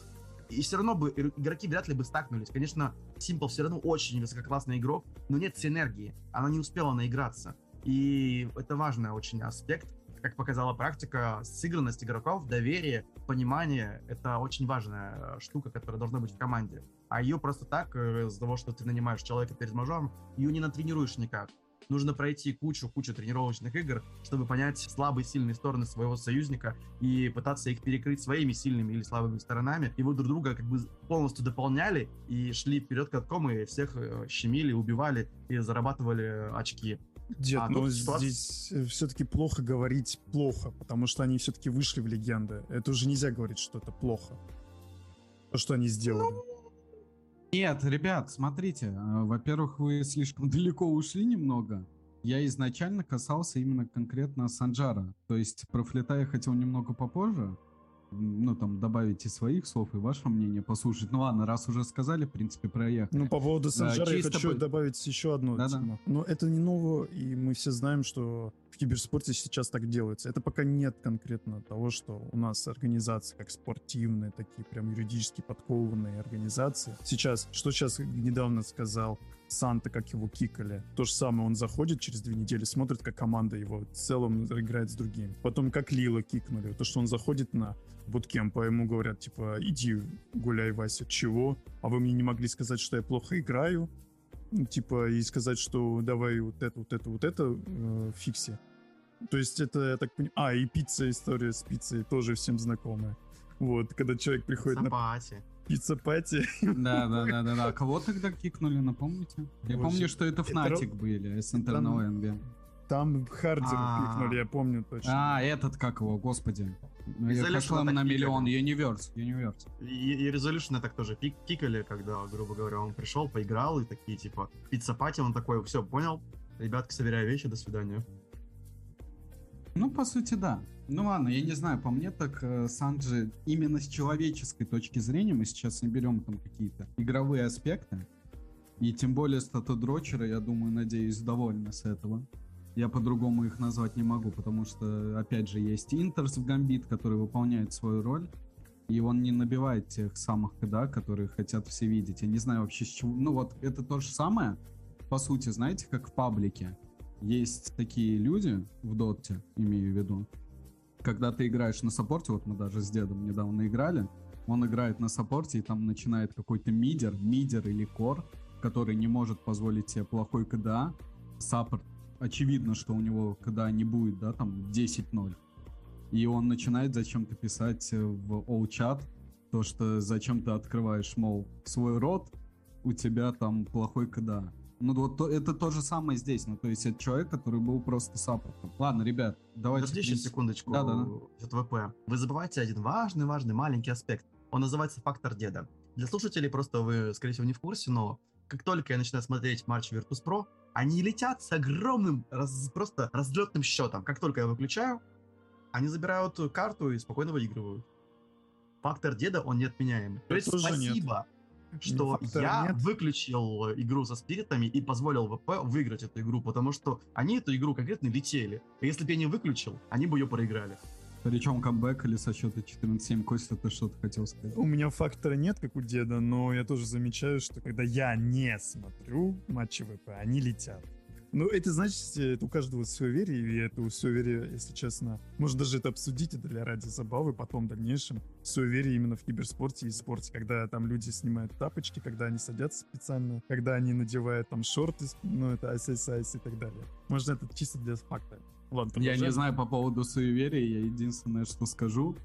и все равно бы игроки вряд ли бы стакнулись. Конечно, Симпл все равно очень высококлассный игрок, но нет синергии, она не успела наиграться. И это важный очень аспект, как показала практика, сыгранность игроков, доверие, понимание — это очень важная штука, которая должна быть в команде. А ее просто так, из-за того, что ты нанимаешь человека перед мажором, ее не натренируешь никак. Нужно пройти кучу тренировочных игр, чтобы понять слабые и сильные стороны своего союзника и пытаться их перекрыть своими сильными или слабыми сторонами. И вы друг друга как бы полностью дополняли и шли вперед катком, и всех щемили, убивали и зарабатывали очки. Дед, но здесь все-таки плохо говорить плохо, потому что они все-таки вышли в легенды. Это уже нельзя говорить, что это плохо. То, что они сделали. Нет, ребят, смотрите. Во-первых, вы слишком далеко ушли немного. Я изначально касался именно конкретно Санджара. То есть про флита я хотел немного попозже. Ну, там, добавить и своих слов, и ваше мнение послушать. Ну, ладно, раз уже сказали, в принципе, проехали. Ну, по поводу Санжара я хочу добавить еще одну тему. Но это не ново, и мы все знаем, что в киберспорте сейчас так делается. Это пока нет конкретно того, что у нас организации, как спортивные, такие прям юридически подкованные организации. Сейчас недавно сказал Санта, как его кикали. То же самое, он заходит через 2 недели, смотрит, как команда его в целом играет с другими. Потом, как Лила кикнули. То, что он заходит на буткемп, а ему говорят, типа, иди гуляй, Вася. Чего? А вы мне не могли сказать, что я плохо играю? Типа, и сказать, что давай вот это фикси. То есть это, я так понимаю... А, и пицца, история с пиццей тоже всем знакомая. Вот, когда человек приходит на... Пицца-пати. Да. Кого тогда кикнули, напомните? Я помню, что это Фнатик были, с Интернова МВ. Там Хардер пикнули, я помню точно. Этот, как его, господи. Пошла на миллион, Юниверс. И Резолюшн так тоже пикали, когда, грубо говоря, он пришел, поиграл, и такие, типа, пиццапати, он такой, все, понял, ребятка, собираю вещи, до свидания. Ну, по сути, да. Ну ладно, я не знаю, по мне так Санджи именно с человеческой точки зрения, мы сейчас не берем там какие-то игровые аспекты, и тем более статудрочеры, я думаю, надеюсь, довольны с этого. Я по-другому их назвать не могу, потому что, опять же, есть Интерс в Гамбит, который выполняет свою роль, и он не набивает тех самых КДА, которые хотят все видеть. Я не знаю вообще с чего... Ну вот, это то же самое, по сути, знаете, как в паблике. Есть такие люди в Доте, имею в виду, когда ты играешь на саппорте, вот мы даже с дедом недавно играли, он играет на саппорте, и там начинает какой-то мидер или кор, который не может позволить себе плохой КДА. Саппорт, очевидно, что у него КДА не будет, да, там 10-0. И он начинает зачем-то писать в all-чат то, что зачем ты открываешь, мол, свой рот, у тебя там плохой КДА. Ну вот это то же самое здесь, ну то есть это человек, который был просто саппортом. Ладно, ребят, давайте... Подожди еще секундочку, ВП. Вы забываете один важный маленький аспект. Он называется фактор деда. Для слушателей просто вы, скорее всего, не в курсе, но как только я начинаю смотреть матч Virtus.pro, они летят с огромным, просто разлетным счетом. Как только я выключаю, они забирают карту и спокойно выигрывают. Фактор деда, он неотменяемый. То есть спасибо... Нет. Что я выключил игру со спиритами и позволил ВП выиграть эту игру, потому что они эту игру конкретно летели. И если бы я не выключил, они бы ее проиграли. Причем камбэк или со счета 14-7. Костя, ты что-то хотел сказать? У меня фактора нет, как у деда, но я тоже замечаю, что когда я не смотрю матчи ВП, они летят. Ну, это значит, это у каждого суеверие, и это суеверие, если честно, можно даже это обсудить, это для ради забавы, потом в дальнейшем, суеверие именно в киберспорте и спорте, когда там люди снимают тапочки, когда они садятся специально, когда они надевают там шорты, ну, это айс и так далее. Можно это чисто для факта. Ладно, продолжаем. Я не знаю по поводу суеверия, я единственное, что скажу,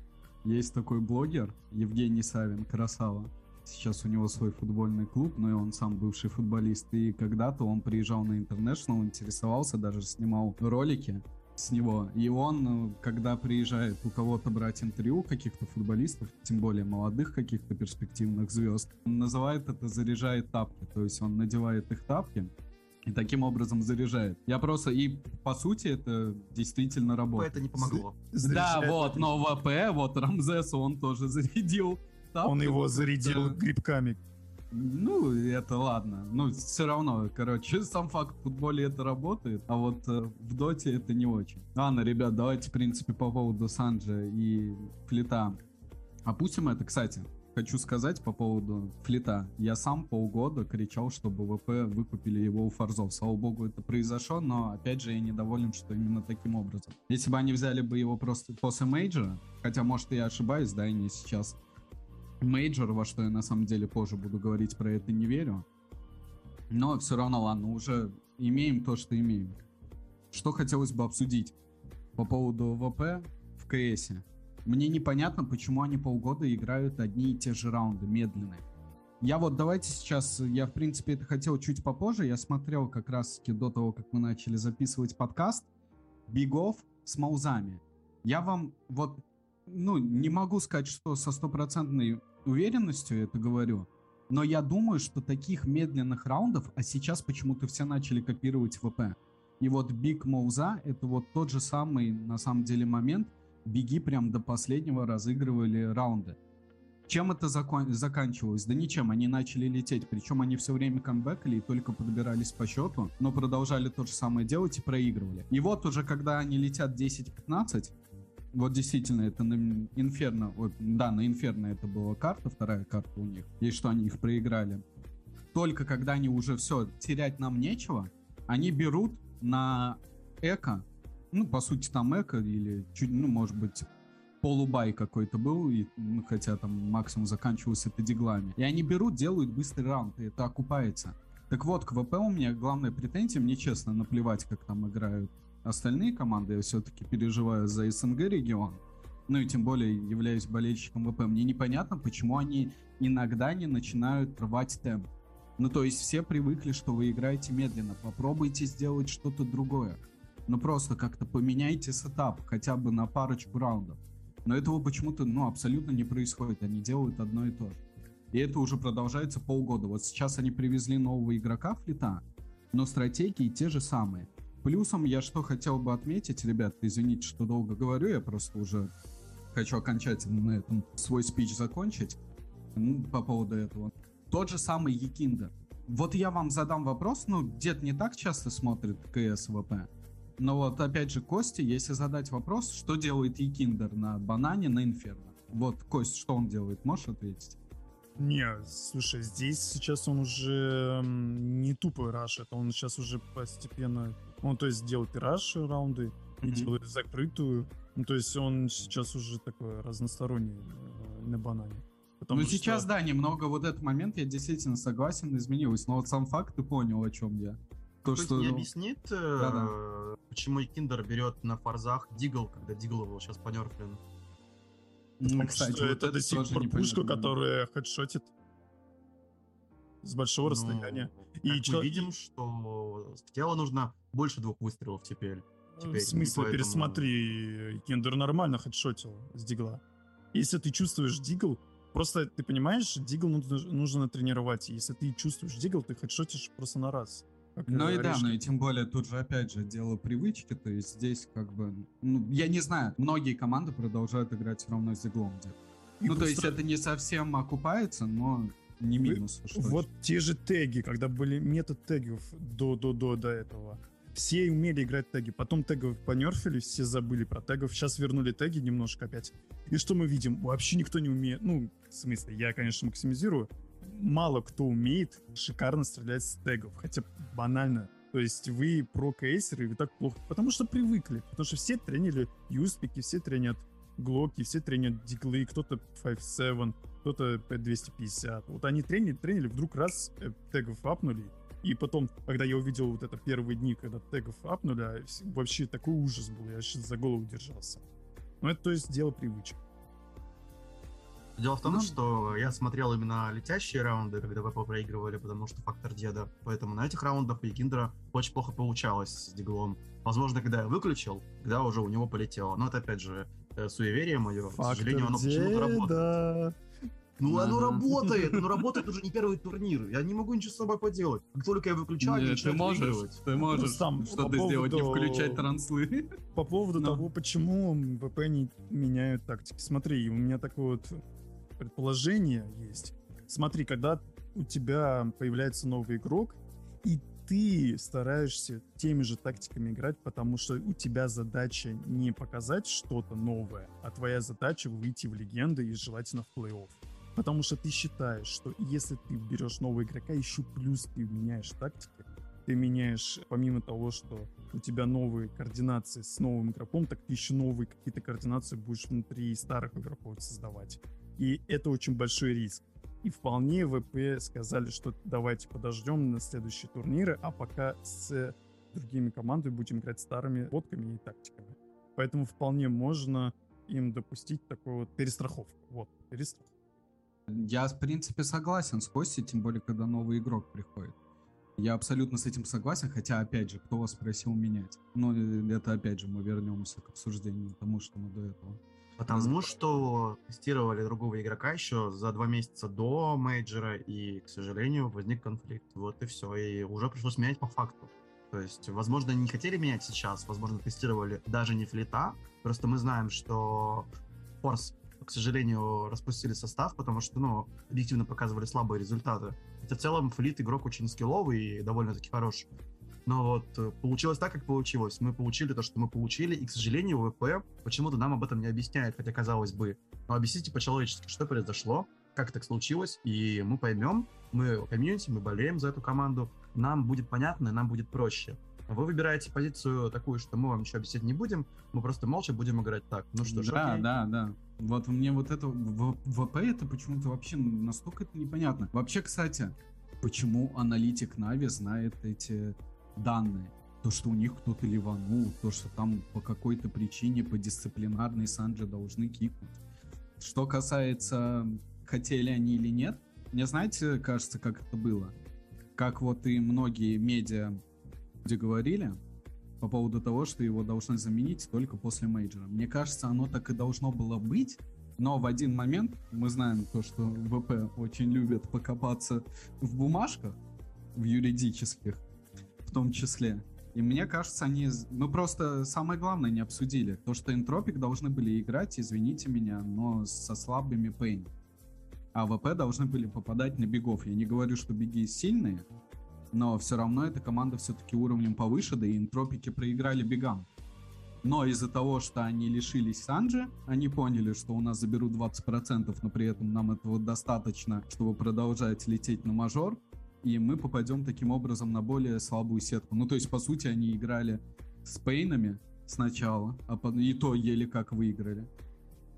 есть такой блогер, Евгений Савин, красава. Сейчас у него свой футбольный клуб, но и он сам бывший футболист. И когда-то он приезжал на International, интересовался, даже снимал ролики с него. И он, когда приезжает у кого-то брать интервью каких-то футболистов, тем более молодых каких-то перспективных звезд, он называет это «заряжает тапки». То есть он надевает их тапки и таким образом заряжает. Я просто... И, по сути, это действительно работает. ВП это не помогло. Да, вот, но ВП, вот Рамзесу он тоже зарядил. Тапки, он его зарядил грибками. Ну, это ладно. Ну, все равно, короче, сам факт в футболе это работает, а вот в доте это не очень. Ладно, ребят, давайте, в принципе, по поводу Санджи и Флита опустим это. Кстати, хочу сказать по поводу Флита. Я сам полгода кричал, чтобы ВП выкупили его у Фарзов. Слава богу, это произошло, но, опять же, я недоволен, что именно таким образом. Если бы они взяли бы его просто после мейджора, хотя, может, я ошибаюсь, да, и не сейчас... Мейджор, во что я на самом деле позже буду говорить, про это не верю. Но все равно, ладно, уже имеем то, что имеем. Что хотелось бы обсудить по поводу ВП в КСе. Мне непонятно, почему они полгода играют одни и те же раунды, медленные. Я вот давайте сейчас, я в принципе это хотел чуть попозже, я смотрел как раз таки до того, как мы начали записывать подкаст, бигов с маузами. Я вам вот, ну, не могу сказать, что со стопроцентной уверенностью это говорю, но я думаю, что таких медленных раундов, а сейчас почему-то все начали копировать ВП. И вот биг Моуза, это вот тот же самый, на самом деле, момент, биги прям до последнего разыгрывали раунды. Чем это заканчивалось? Да ничем, они начали лететь, причем они все время камбэкали и только подбирались по счету, но продолжали то же самое делать и проигрывали. И вот уже когда они летят 10-15, вот действительно, это на Инферно, вот, да, на Инферно это была карта, вторая карта у них, и что они их проиграли. Только когда они уже все, терять нам нечего, они берут на эко, ну, по сути, там эко или, чуть, ну, может быть, полубай какой-то был, и, ну, хотя там максимум заканчивался это диглами. И они берут, делают быстрый раунд, и это окупается. Так вот, к ВП у меня главная претензия, мне честно наплевать, как там играют остальные команды, я все-таки переживаю за СНГ регион, ну и тем более являюсь болельщиком ВП. Мне непонятно, почему они иногда не начинают рвать темп. Ну то есть все привыкли, что вы играете медленно, попробуйте сделать что-то другое. ну просто как-то поменяйте сетап хотя бы на парочку раундов. Но этого почему-то, ну, абсолютно не происходит. Они делают одно и то же. И это уже продолжается полгода. Вот сейчас они привезли нового игрока в Лита, но стратегии те же самые. Плюсом я что хотел бы отметить, ребят, извините, что долго говорю, я просто уже хочу окончательно на этом свой спич закончить, ну, по поводу этого. Тот же самый Екинда. Вот я вам задам вопрос, ну, дед не так часто смотрит КСВП, но вот опять же Косте, если задать вопрос, что делает Екиндер на банане, на инферно? Вот, Кость, что он делает, можешь ответить? Не, слушай, здесь сейчас он уже не тупо рашит, он сейчас уже постепенно, он, то есть, делает и раш раунды, и делает закрытую, ну, то есть он сейчас уже такой разносторонний на банане. Потому ну, что... сейчас, да, немного вот этот момент, я действительно согласен, изменилось, но вот сам факт, ты понял, о чем я. То, что не объяснит, да-да, почему Екиндер берет на фарзах Дигл, когда Дигл был сейчас понерфлен. Ну, так, кстати, что вот это до сих пор пушка, которая хедшотит с большого расстояния. И мы видим, что в тело нужно больше двух выстрелов теперь. В смысле, поэтому... пересмотри, Екиндер нормально хедшотил с Дигла. Если ты чувствуешь Дигл, просто ты понимаешь, Дигл нужно тренировать. Если ты чувствуешь Дигл, ты хедшотишь просто на раз. Ну и да, ну и тем более тут же опять же дело привычки, то есть здесь как бы, ну, я не знаю, многие команды продолжают играть все равно с диглом где-то. Ну то есть это не совсем окупается, но не минус. Вот те же теги, когда были метод тегов до этого, все умели играть теги, потом тегов понерфили, все забыли про тегов, сейчас вернули теги немножко опять. И что мы видим? Вообще никто не умеет, ну в смысле, я конечно максимизирую, мало кто умеет шикарно стрелять с тегов, хотя банально. То есть вы про-кейсеры, вы так плохо, потому что привыкли, потому что все тренили юспики, все тренят глоки, все тренят диглы, кто-то 5.7, кто-то 5.250. Вот они тренили, вдруг раз тегов апнули, и потом, когда я увидел вот это первые дни, когда тегов апнули, вообще такой ужас был, я сейчас за голову держался. Но это, то есть, дело привычек. Дело в том, что я смотрел именно летящие раунды, когда ВП проигрывали, потому что фактор деда. Поэтому на этих раундах у Екиндера очень плохо получалось с диглом. Возможно, когда я выключил, когда уже у него полетело. Но это, опять же, суеверие мое. Фактор, к сожалению, оно почему-то работает. Ну, да. Оно работает уже не первый турнир. Я не могу ничего с собой поделать. Как только я выключаю, ты можешь сам что-то сделать, не включать транслы. По поводу того, почему ВП не меняют тактики. Смотри, у меня такое вот предположение есть. Смотри, когда у тебя появляется новый игрок, и ты стараешься теми же тактиками играть, потому что у тебя задача не показать что-то новое, а твоя задача выйти в легенды и желательно в плей-офф. Потому что ты считаешь, что если ты берешь нового игрока, еще плюс ты меняешь тактики, ты меняешь, помимо того, что у тебя новые координации с новым игроком, так ты еще новые какие-то координации будешь внутри старых игроков создавать. И это очень большой риск. И вполне ВП сказали, что давайте подождем на следующие турниры, а пока с другими командами будем играть старыми водками и тактиками. Поэтому вполне можно им допустить такую вот перестраховку. Вот, перестраховку. Я, в принципе, согласен с Костей, тем более, когда новый игрок приходит. Я абсолютно с этим согласен, хотя, опять же, кто вас просил менять? Ну, это, опять же, мы вернемся к обсуждению, потому что мы до этого... Потому что тестировали другого игрока еще за 2 месяца до мейджора, и, к сожалению, возник конфликт. Вот и все, и уже пришлось менять по факту. То есть, возможно, не хотели менять сейчас, возможно, тестировали даже не флита, просто мы знаем, что Форс, к сожалению, распустили состав, потому что, ну, объективно показывали слабые результаты. Хотя в целом флит игрок очень скилловый и довольно-таки хороший. Но вот получилось так, как получилось. Мы получили то, что мы получили, и, к сожалению, ВП почему-то нам об этом не объясняет, хотя казалось бы. Но объясните по-человечески, что произошло, как так случилось, и мы поймем, мы комьюнити, мы болеем за эту команду, нам будет понятно, нам будет проще. Вы выбираете позицию такую, что мы вам ничего объяснять не будем, мы просто молча будем играть так. Ну что ж, да, окей. Да. Вот мне вот это ВП, это почему-то вообще настолько это непонятно. Вообще, кстати, почему аналитик Na'Vi знает эти данные? То, что у них кто-то ливанул, то, что там по какой-то причине, по дисциплинарной санджи должны кикнуть. Что касается, хотели они или нет, мне, знаете, кажется, как это было? Как вот и многие медиа... где говорили, по поводу того, что его должны заменить только после мейджора. Мне кажется, оно так и должно было быть, но в один момент, мы знаем то, что ВП очень любят покопаться в бумажках, в юридических в том числе. И мне кажется, они... Мы просто самое главное не обсудили. То, что Entropiq должны были играть, извините меня, но со слабыми пейн. А ВП должны были попадать на бигов. Я не говорю, что биги сильные, но все равно эта команда все-таки уровнем повыше, да и Энтропики проиграли бигам. Но из-за того, что они лишились Санджи, они поняли, что у нас заберут 20%, но при этом нам этого достаточно, чтобы продолжать лететь на мажор, и мы попадем таким образом на более слабую сетку. Ну, то есть, по сути, они играли с пейнами сначала, и то еле как выиграли.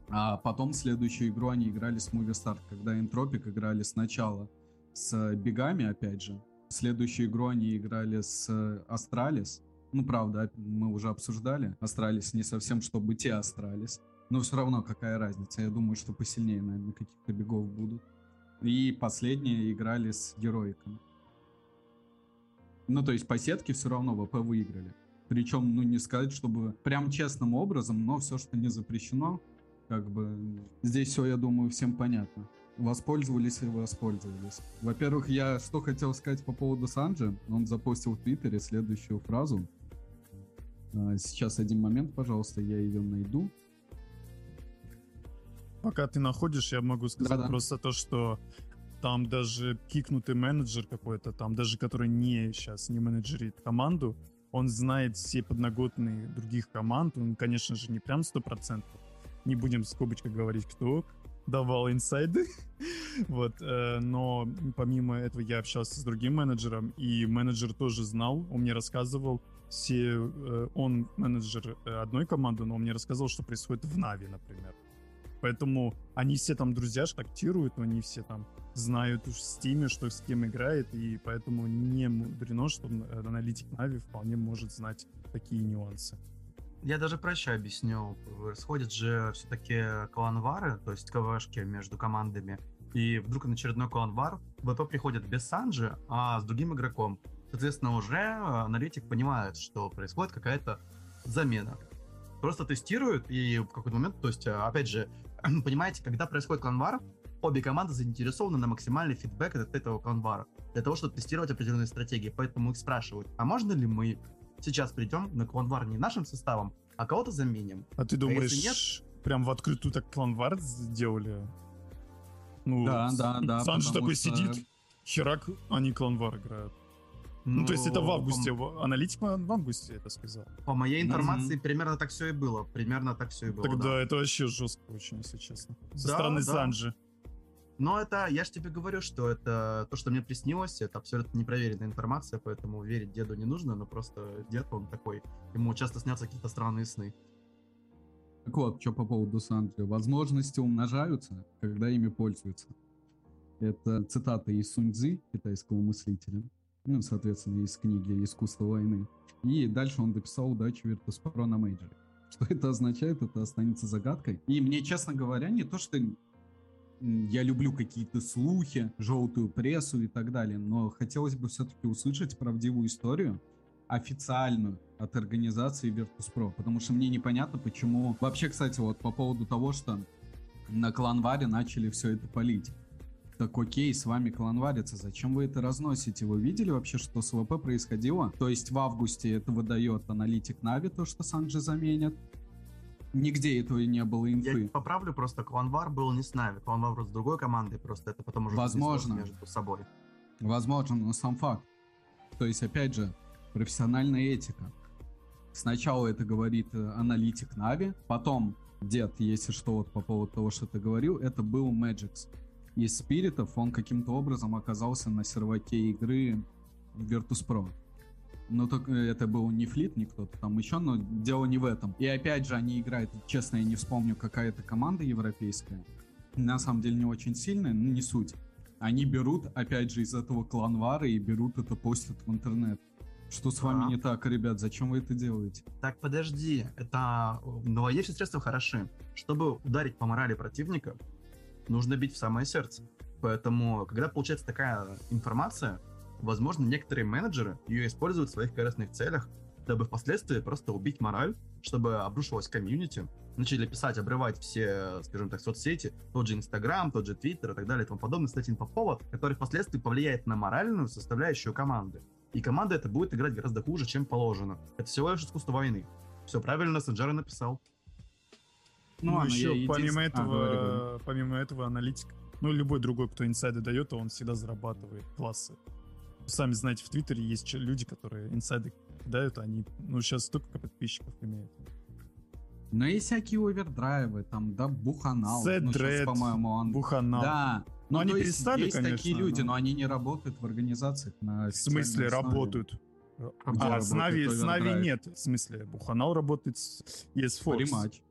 А потом следующую игру они играли с Movie Star, когда Энтропик играли сначала с бигами, опять же. Следующую игру они играли с Astralis. Ну, правда, мы уже обсуждали. Astralis не совсем, чтобы те Astralis. Но все равно какая разница. Я думаю, что посильнее, наверное, каких-то бегов будут. И последние играли с Heroic'ом. Ну, то есть по сетке все равно ВП выиграли. Причем, ну, не сказать, чтобы прям честным образом, но все, что не запрещено, как бы... Здесь все, я думаю, всем понятно. Воспользовались и воспользовались. Во-первых, я что хотел сказать по поводу Санджи. Он запостил в Твиттере следующую фразу. Сейчас один момент, пожалуйста, я ее найду. Пока ты находишь, я могу сказать просто то, что там даже кикнутый менеджер какой-то, там даже который не сейчас не менеджерит команду, он знает все подноготные других команд. Он, конечно же, не прям 100%. Не будем в скобочках говорить, кто давал инсайды, вот, но помимо этого я общался с другим менеджером, и менеджер тоже знал, он мне рассказывал все, он менеджер одной команды, но он мне рассказывал, что происходит в Na'Vi, например, поэтому они все там друзья тактируют, но они все там знают уж в стиме, что с кем играет, и поэтому не мудрено, что аналитик Na'Vi вполне может знать такие нюансы. Я даже проще объясню. Происходят же все-таки кланвары, то есть КВшки между командами. И вдруг на очередной кланвар ВП приходит без Санджи, а с другим игроком. Соответственно, уже аналитик понимает, что происходит какая-то замена. Просто тестируют, и в какой-то момент, то есть, опять же, понимаете, когда происходит кланвар, обе команды заинтересованы на максимальный фидбэк от этого кланвара, для того, чтобы тестировать определенные стратегии. Поэтому их спрашивают, а можно ли мы... сейчас придем на кланвар не нашим составом, а кого-то заменим. А ты думаешь, а если нет... прям в открытую так кланвар сделали? Ну, да, да, да. Санджи такой что... сидит, херак, они кланвар играют. Ну, то есть это в августе, аналитик в августе это сказал. По моей информации, примерно так все и было. Тогда да. Это вообще жестко очень, если честно. Со стороны Санджи. Но это, я же тебе говорю, что это то, что мне приснилось, это абсолютно непроверенная информация, поэтому верить деду не нужно, но просто дед, он такой, ему часто снятся какие-то странные сны. Так вот, что по поводу Санджи. Возможности умножаются, когда ими пользуются. Это цитата из Сунь-цзы, китайского мыслителя, ну, соответственно, из книги «Искусство войны». И дальше он дописал удачу Virtus.pro на мейджоре. Что это означает, это останется загадкой. И мне, честно говоря, не то, что... Я люблю какие-то слухи, желтую прессу и так далее, но хотелось бы все-таки услышать правдивую историю, официальную, от организации Virtus.pro, потому что мне непонятно, почему... Вообще, кстати, вот по поводу того, что на кланваре начали все это палить. Так окей, с вами кланварится, зачем вы это разносите? Вы видели вообще, что с ВП происходило? То есть в августе это выдает аналитик Na'Vi, то, что Санджи заменят. Нигде этого не было инфы. Я поправлю, просто кланвар был не с Na'Vi, кланвар был с другой командой, просто это потом уже возможно между собой. Возможно, но сам факт. То есть, опять же, профессиональная этика. Сначала это говорит аналитик Na'Vi, потом, дед, если что, вот по поводу того, что ты говорил, это был Magix. Из Спиритов он каким-то образом оказался на серваке игры Virtus.pro. Ну, так это был не Флит, не кто-то там еще, но дело не в этом. И опять же, они играют, честно, я не вспомню, какая-то команда европейская. На самом деле не очень сильная, но не суть. Они берут, опять же, из этого кланвара и берут это, постят в интернет. Что с вами не так, ребят, зачем вы это делаете? Так, подожди, это новодействующие средства хороши. Чтобы ударить по морали противника, нужно бить в самое сердце. Поэтому, когда получается такая информация... Возможно, некоторые менеджеры ее используют в своих корыстных целях, дабы впоследствии просто убить мораль, чтобы обрушилась комьюнити, начали писать, обрывать все, скажем так, соцсети, тот же Инстаграм, тот же Твиттер и так далее и тому подобное, кстати, инфоповод, который впоследствии повлияет на моральную составляющую команды. И команда это будет играть гораздо хуже, чем положено. Это всего лишь искусство войны. Все правильно Санджара написал. Ну еще помимо этого аналитик, ну любой другой, кто инсайды дает, он всегда зарабатывает классы. Сами знаете, в Твиттере есть люди, которые инсайды кидают, они, ну, сейчас столько подписчиков имеют. Но есть всякие овердрайвы, там, да, Буханал. Сетред, ну, Буханал. Да. Но ну, они перестали, есть конечно. Есть такие люди, но они не работают в организациях. На в смысле основе. Работают? А с Na'Vi нет. В смысле, Буханал работает с ESForce. Примач.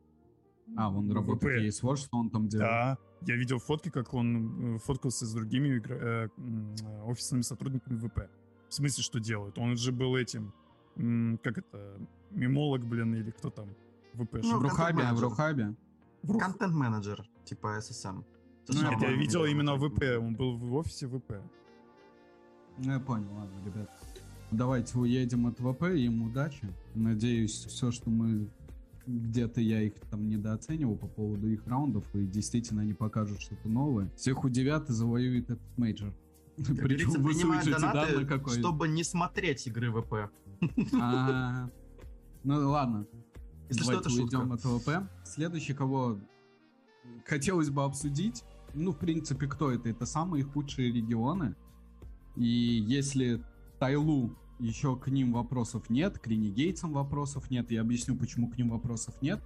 А, он работает с ESForce, что он там делает? Да. Я видел фотки, как он фоткался с другими офисными сотрудниками ВП. В смысле, что делают? Он же был этим, как это, мемолог, блин, или кто там? ВП. Ну, в Рухабе. Контент-менеджер, типа SSM. Ну, нет, я видел именно ВП, он был в офисе ВП. Ну, я понял, ладно, ребят. Давайте уедем от ВП, им удачи. Надеюсь, все, что мы... Где-то я их там недооценивал по поводу их раундов, и действительно они покажут что-то новое. Всех удивят и завоюют этот мейджор. Причем вы слышите данные какой-то. Чтобы не смотреть игры ВП. Ну ладно. Давайте уйдем от ВП. Следующий, кого хотелось бы обсудить, ну в принципе кто это? Это самые худшие регионы. И если Тайлу еще к ним вопросов нет, к Ренегейтсам вопросов нет. Я объясню, почему к ним вопросов нет.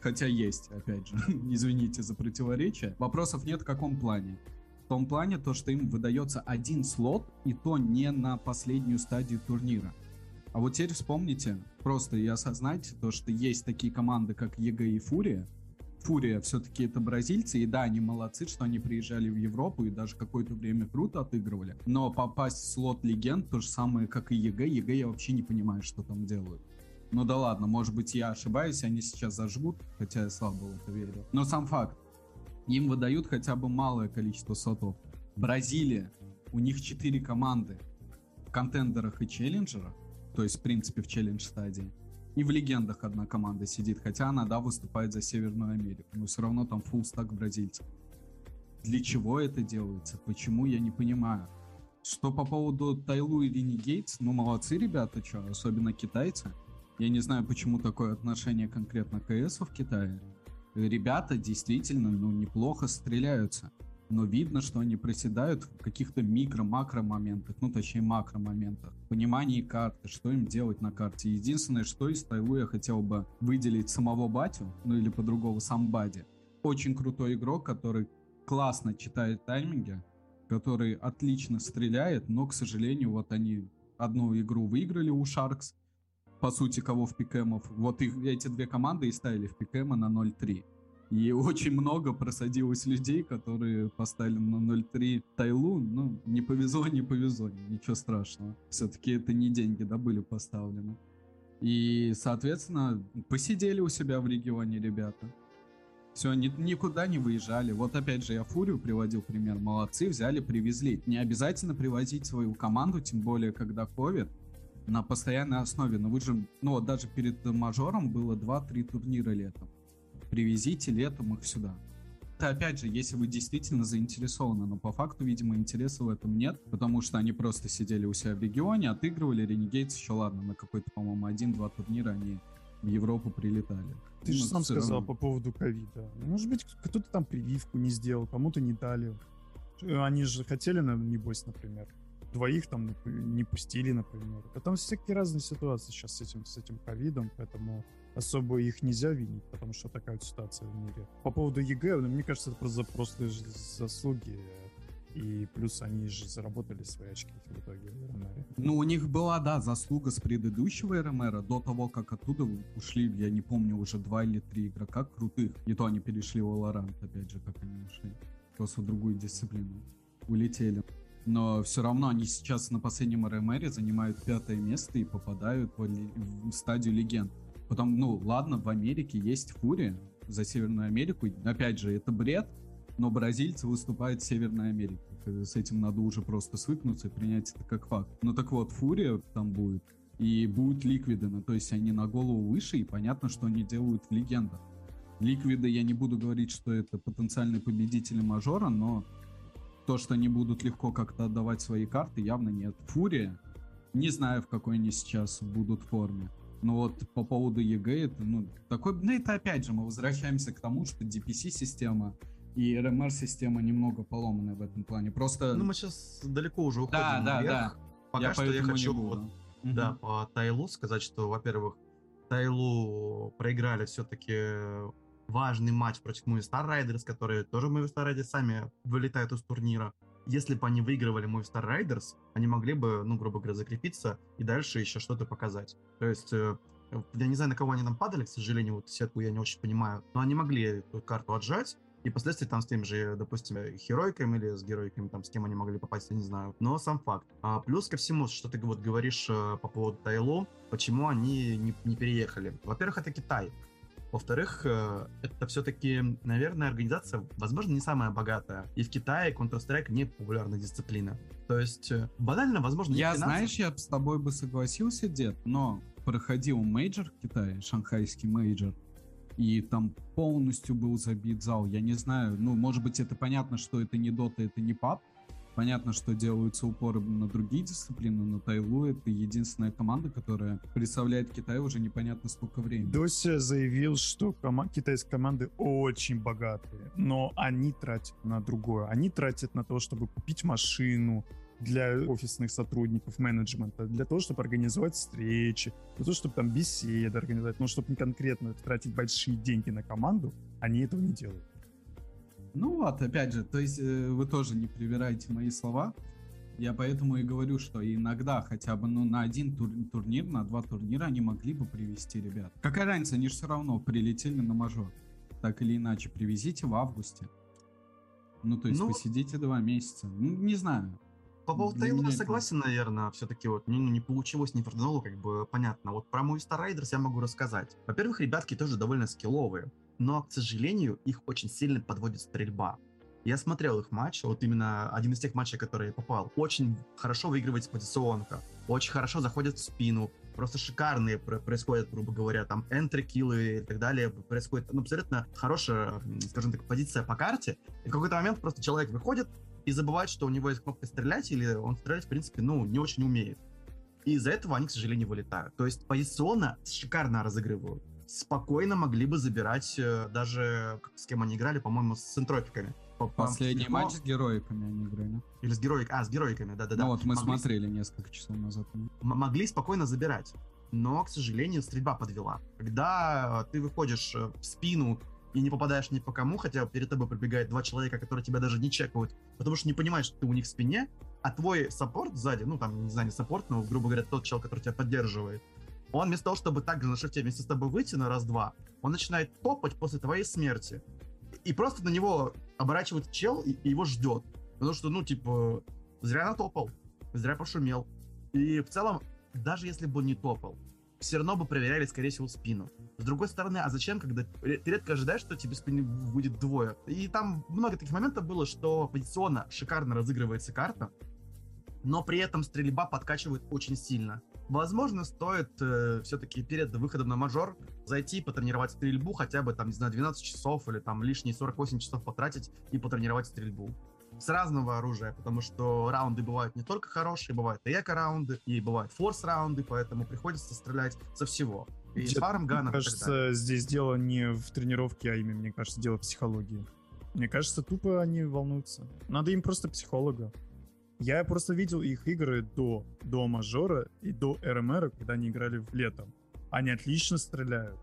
Хотя есть, опять же, извините за противоречие. Вопросов нет в каком плане? В том плане, то, что им выдается один слот, и то не на последнюю стадию турнира. А вот теперь вспомните, просто и осознайте, то, что есть такие команды, как ЕГЭ и Фурия. Фурия все-таки это бразильцы, и да, они молодцы, что они приезжали в Европу и даже какое-то время круто отыгрывали. Но попасть в слот легенд то же самое, как и ЕГЭ. ЕГЭ я вообще не понимаю, что там делают. Ну да ладно, может быть я ошибаюсь, они сейчас зажгут, хотя я слабо в это верю. Но сам факт, им выдают хотя бы малое количество слотов. Бразилия, у них 4 команды в контендерах и челленджерах, то есть в принципе в челлендж стадии. И в легендах одна команда сидит, хотя она, да, выступает за Северную Америку, но все равно там фуллстак бразильцев. Для чего это делается? Почему? Я не понимаю. Что по поводу Тайлу и Ренегейтс, ну молодцы ребята, что, особенно китайцы. Я не знаю, почему такое отношение конкретно к КСу в Китае. Ребята действительно, ну, неплохо стреляются, но видно, что они проседают в каких-то микро-макро моментах, ну, точнее, макро моментах. Понимание карты, что им делать на карте. Единственное, что из Тайлу я хотел бы выделить самого Батю, ну, или по-другому сам Бади. Очень крутой игрок, который классно читает тайминги, который отлично стреляет, но, к сожалению, вот они одну игру выиграли у Шаркс, по сути, кого в пикэмов. Вот их, эти две команды и ставили в пикэма на 0-3. И очень много просадилось людей, которые поставили на 0.3 Тайлу. Ну, не повезло, ничего страшного. Все-таки это не деньги, да, были поставлены. И, соответственно, посидели у себя в регионе ребята. Все, никуда не выезжали. Вот опять же я Фурию приводил пример. Молодцы, взяли, привезли. Не обязательно привозить свою команду, тем более, когда ковид. На постоянной основе. Но вы же, ну, даже перед мажором было 2-3 турнира летом. Привезите летом их сюда. Это опять же, если вы действительно заинтересованы, но по факту, видимо, интереса в этом нет, потому что они просто сидели у себя в регионе, отыгрывали, Renegades еще, ладно, на какой-то, по-моему, 1-2 турнира они в Европу прилетали. Ты же сам сказал по поводу ковида. Может быть, кто-то там прививку не сделал, кому-то не дали. Они же хотели, небось, например, двоих там не пустили, например. А там всякие разные ситуации сейчас с этим ковидом, поэтому особо их нельзя винить, потому что такая вот ситуация в мире. По поводу ЕГЭ, ну, мне кажется, это просто заслуги, и плюс они же заработали свои очки в итоге в РМР. Ну, у них была, да, заслуга с предыдущего РМРа, до того, как оттуда ушли, я не помню, уже 2 или 3 игрока крутых. И то они перешли в Valorant, опять же, как они ушли. Просто в другую дисциплину улетели. Но все равно они сейчас на последнем РМРе занимают 5 место и попадают в стадию легенд. Потом, ну ладно, в Америке есть Фурия за Северную Америку. Опять же, это бред, но бразильцы выступают в Северной Америке. С этим надо уже просто свыкнуться и принять это как факт. Ну так вот, Фурия там будет. и будут ликвиды, ну, то есть они на голову выше, и понятно, что они делают в легендах. Ликвиды, я не буду говорить, что это потенциальные победители мажора, но то, что они будут легко как-то отдавать свои карты, явно нет. Фурия, не знаю, в какой они сейчас будут форме. Но вот по поводу ЕГЭ, это, ну, такой, ну, это опять же, мы возвращаемся к тому, что DPC-система и РМР-система немного поломаны в этом плане. Просто... Ну, мы сейчас далеко уже уходим наверх. Да. Пока я что я хочу вот, да, по Тайлу сказать, что, во-первых, Тайлу проиграли все-таки важный матч против Movie Star Riders, которые тоже Movie Star Riders сами вылетают из турнира. Если бы они выигрывали Movie Star Riders, они могли бы, ну, грубо говоря, закрепиться и дальше еще что-то показать. То есть, я не знаю, на кого они там падали, к сожалению, вот сетку я не очень понимаю, но они могли эту карту отжать, и впоследствии там с тем же, допустим, Heroic'ом или с Героиками, там, с кем они могли попасть, я не знаю. Но сам факт. А плюс ко всему, что ты вот говоришь по поводу Тайлу, почему они не переехали. Во-первых, это Китай. Во-вторых, это все-таки, наверное, организация, возможно, не самая богатая. И в Китае Counter-Strike не популярная дисциплина. То есть, банально, возможно, я, знаешь, я с тобой бы согласился, дед, но проходил мейджор в Китае, шанхайский мейджор, и там полностью был забит зал. Я не знаю, ну, может быть, это понятно, что это не Dota, это не PUBG. Понятно, что делаются упоры на другие дисциплины, но Тайлу — это единственная команда, которая представляет Китай уже непонятно сколько времени. Дося заявил, что китайские команды очень богатые, но они тратят на другое. Они тратят на то, чтобы купить машину для офисных сотрудников, менеджмента, для того, чтобы организовать встречи, для того, чтобы там беседы организовать, но чтобы не конкретно тратить большие деньги на команду, они этого не делают. Ну вот, опять же, то есть вы тоже не привираете мои слова. Я поэтому и говорю, что иногда хотя бы на один турнир, на два турнира они могли бы привезти ребят. Какая разница, они же все равно прилетели на мажор. Так или иначе, привезите в августе. Ну, то есть посидите 2 месяца. Ну, не знаю. По поводу Тайлу я согласен, наверное, все-таки вот не получилось, не фартануло, как бы понятно. Вот про Movie Star Riders я могу рассказать. Во-первых, ребятки тоже довольно скилловые, но, к сожалению, их очень сильно подводит стрельба. Я смотрел их матч, вот именно один из тех матчей, который я попал. Очень хорошо выигрывается позиционка, очень хорошо заходит в спину, просто шикарные происходят, грубо говоря, там энтрикиллы и так далее. Происходит, ну, абсолютно хорошая, скажем так, позиция по карте. И в какой-то момент просто человек выходит и забывает, что у него есть кнопка стрелять, или он стрелять, в принципе, ну, не очень умеет. И из-за этого они, к сожалению, вылетают. То есть позиционно шикарно разыгрывают. Спокойно могли бы забирать даже, с кем они играли, по-моему, с Энтропиками. Последний матч с Героиками они играли. Или с Героиками, с Героиками, да-да-да. Ну вот мы смотрели несколько часов назад. Могли спокойно забирать, но, к сожалению, стрельба подвела. Когда ты выходишь в спину и не попадаешь ни по кому, хотя перед тобой пробегает 2 человека, которые тебя даже не чекают, потому что не понимаешь, что ты у них в спине, а твой саппорт сзади, ну там, не знаю, не саппорт, но, грубо говоря, тот человек, который тебя поддерживает, он вместо того, чтобы также на шифте вместе с тобой выйти на раз-два, он начинает топать после твоей смерти. И просто на него оборачивает чел и его ждет. Потому что, ну, типа, зря натопал, зря пошумел. И в целом, даже если бы он не топал, все равно бы проверяли, скорее всего, спину. С другой стороны, а зачем, когда ты редко ожидаешь, что тебе спины будет двое? И там много таких моментов было, что позиционно шикарно разыгрывается карта, но при этом стрельба подкачивает очень сильно. Возможно, стоит все-таки перед выходом на мажор зайти и потренировать стрельбу, хотя бы, там, не знаю, 12 часов или там лишние 48 часов потратить и потренировать стрельбу. С разного оружия, потому что раунды бывают не только хорошие, бывают и эко-раунды, и бывают форс-раунды, поэтому приходится стрелять со всего. И с паром ганов. Мне кажется, здесь дело не в тренировке, а именно, мне кажется, дело в психологии. Мне кажется, тупо они волнуются. Надо им просто психолога. Я просто видел их игры до мажора и до РМР, когда они играли в летом. Они отлично стреляют.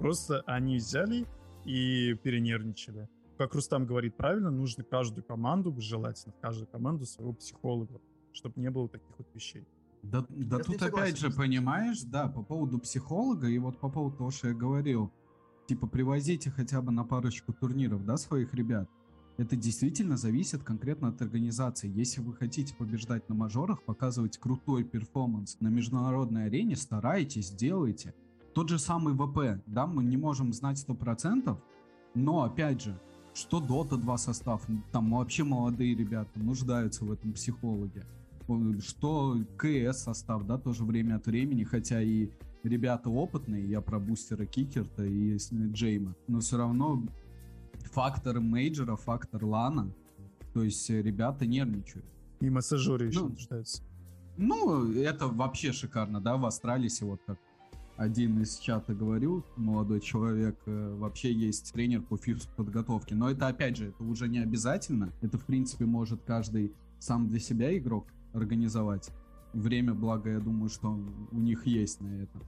Просто они взяли и перенервничали. Как Рустам говорит правильно, нужно каждую команду, желательно каждую команду своего психолога, чтобы не было таких вот вещей. Да тут опять же, понимаешь, да, по поводу психолога и вот по поводу того, что я говорил, типа привозите хотя бы на парочку турниров, да, своих ребят. Это действительно зависит конкретно от организации. Если вы хотите побеждать на мажорах, показывать крутой перформанс на международной арене, старайтесь, делайте. Тот же самый ВП, да, мы не можем знать 100%, но, опять же, что Dota 2 состав, там вообще молодые ребята нуждаются в этом психологе. что КС состав, да, тоже время от времени, хотя и ребята опытные, я про бустера Кикерта и Джейма, но все равно фактор мейджора, фактор лана, то есть ребята нервничают. И массажеры еще нуждаются. Ну, это вообще шикарно, да, в Астралисе, вот как один из чата говорил, молодой человек, вообще есть тренер по физподготовке, но это, опять же, это уже не обязательно, это, в принципе, может каждый сам для себя игрок организовать. Время, благо, я думаю, что у них есть на это.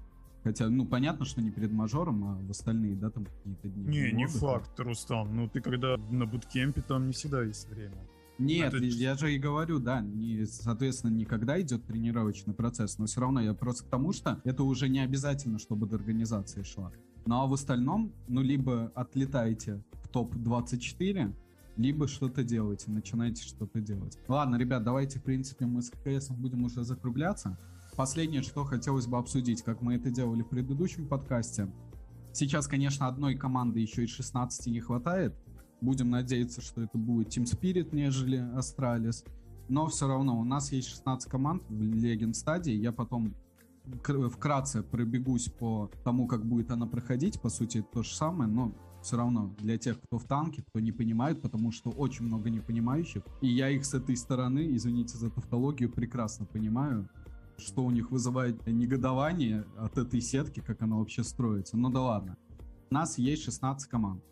Хотя, ну, понятно, что не перед мажором, а в остальные, да, там какие-то дни. Не факт, Рустам, ну, ты когда на буткемпе, там не всегда есть время. Нет, это... я же и говорю, да, не, соответственно, не когда идет тренировочный процесс, но все равно я просто к тому, что это уже не обязательно, чтобы до организации шла. Ну, а в остальном, ну, либо отлетаете в топ-24, либо что-то делаете, начинаете что-то делать. Ладно, ребят, давайте, в принципе, мы с КС будем уже закругляться. Последнее, что хотелось бы обсудить, как мы это делали в предыдущем подкасте. Сейчас, конечно, одной команды еще и 16 не хватает. Будем надеяться, что это будет Team Spirit, нежели Astralis. Но все равно у нас есть 16 команд в Legend стадии. Я потом вкратце пробегусь по тому, как будет она проходить. По сути, то же самое, но все равно для тех, кто в танке, кто не понимает, потому что очень много непонимающих. И я их с этой стороны, извините за тавтологию, прекрасно понимаю, что у них вызывает негодование от этой сетки, как она вообще строится. Ну да ладно. У нас есть 16 команд.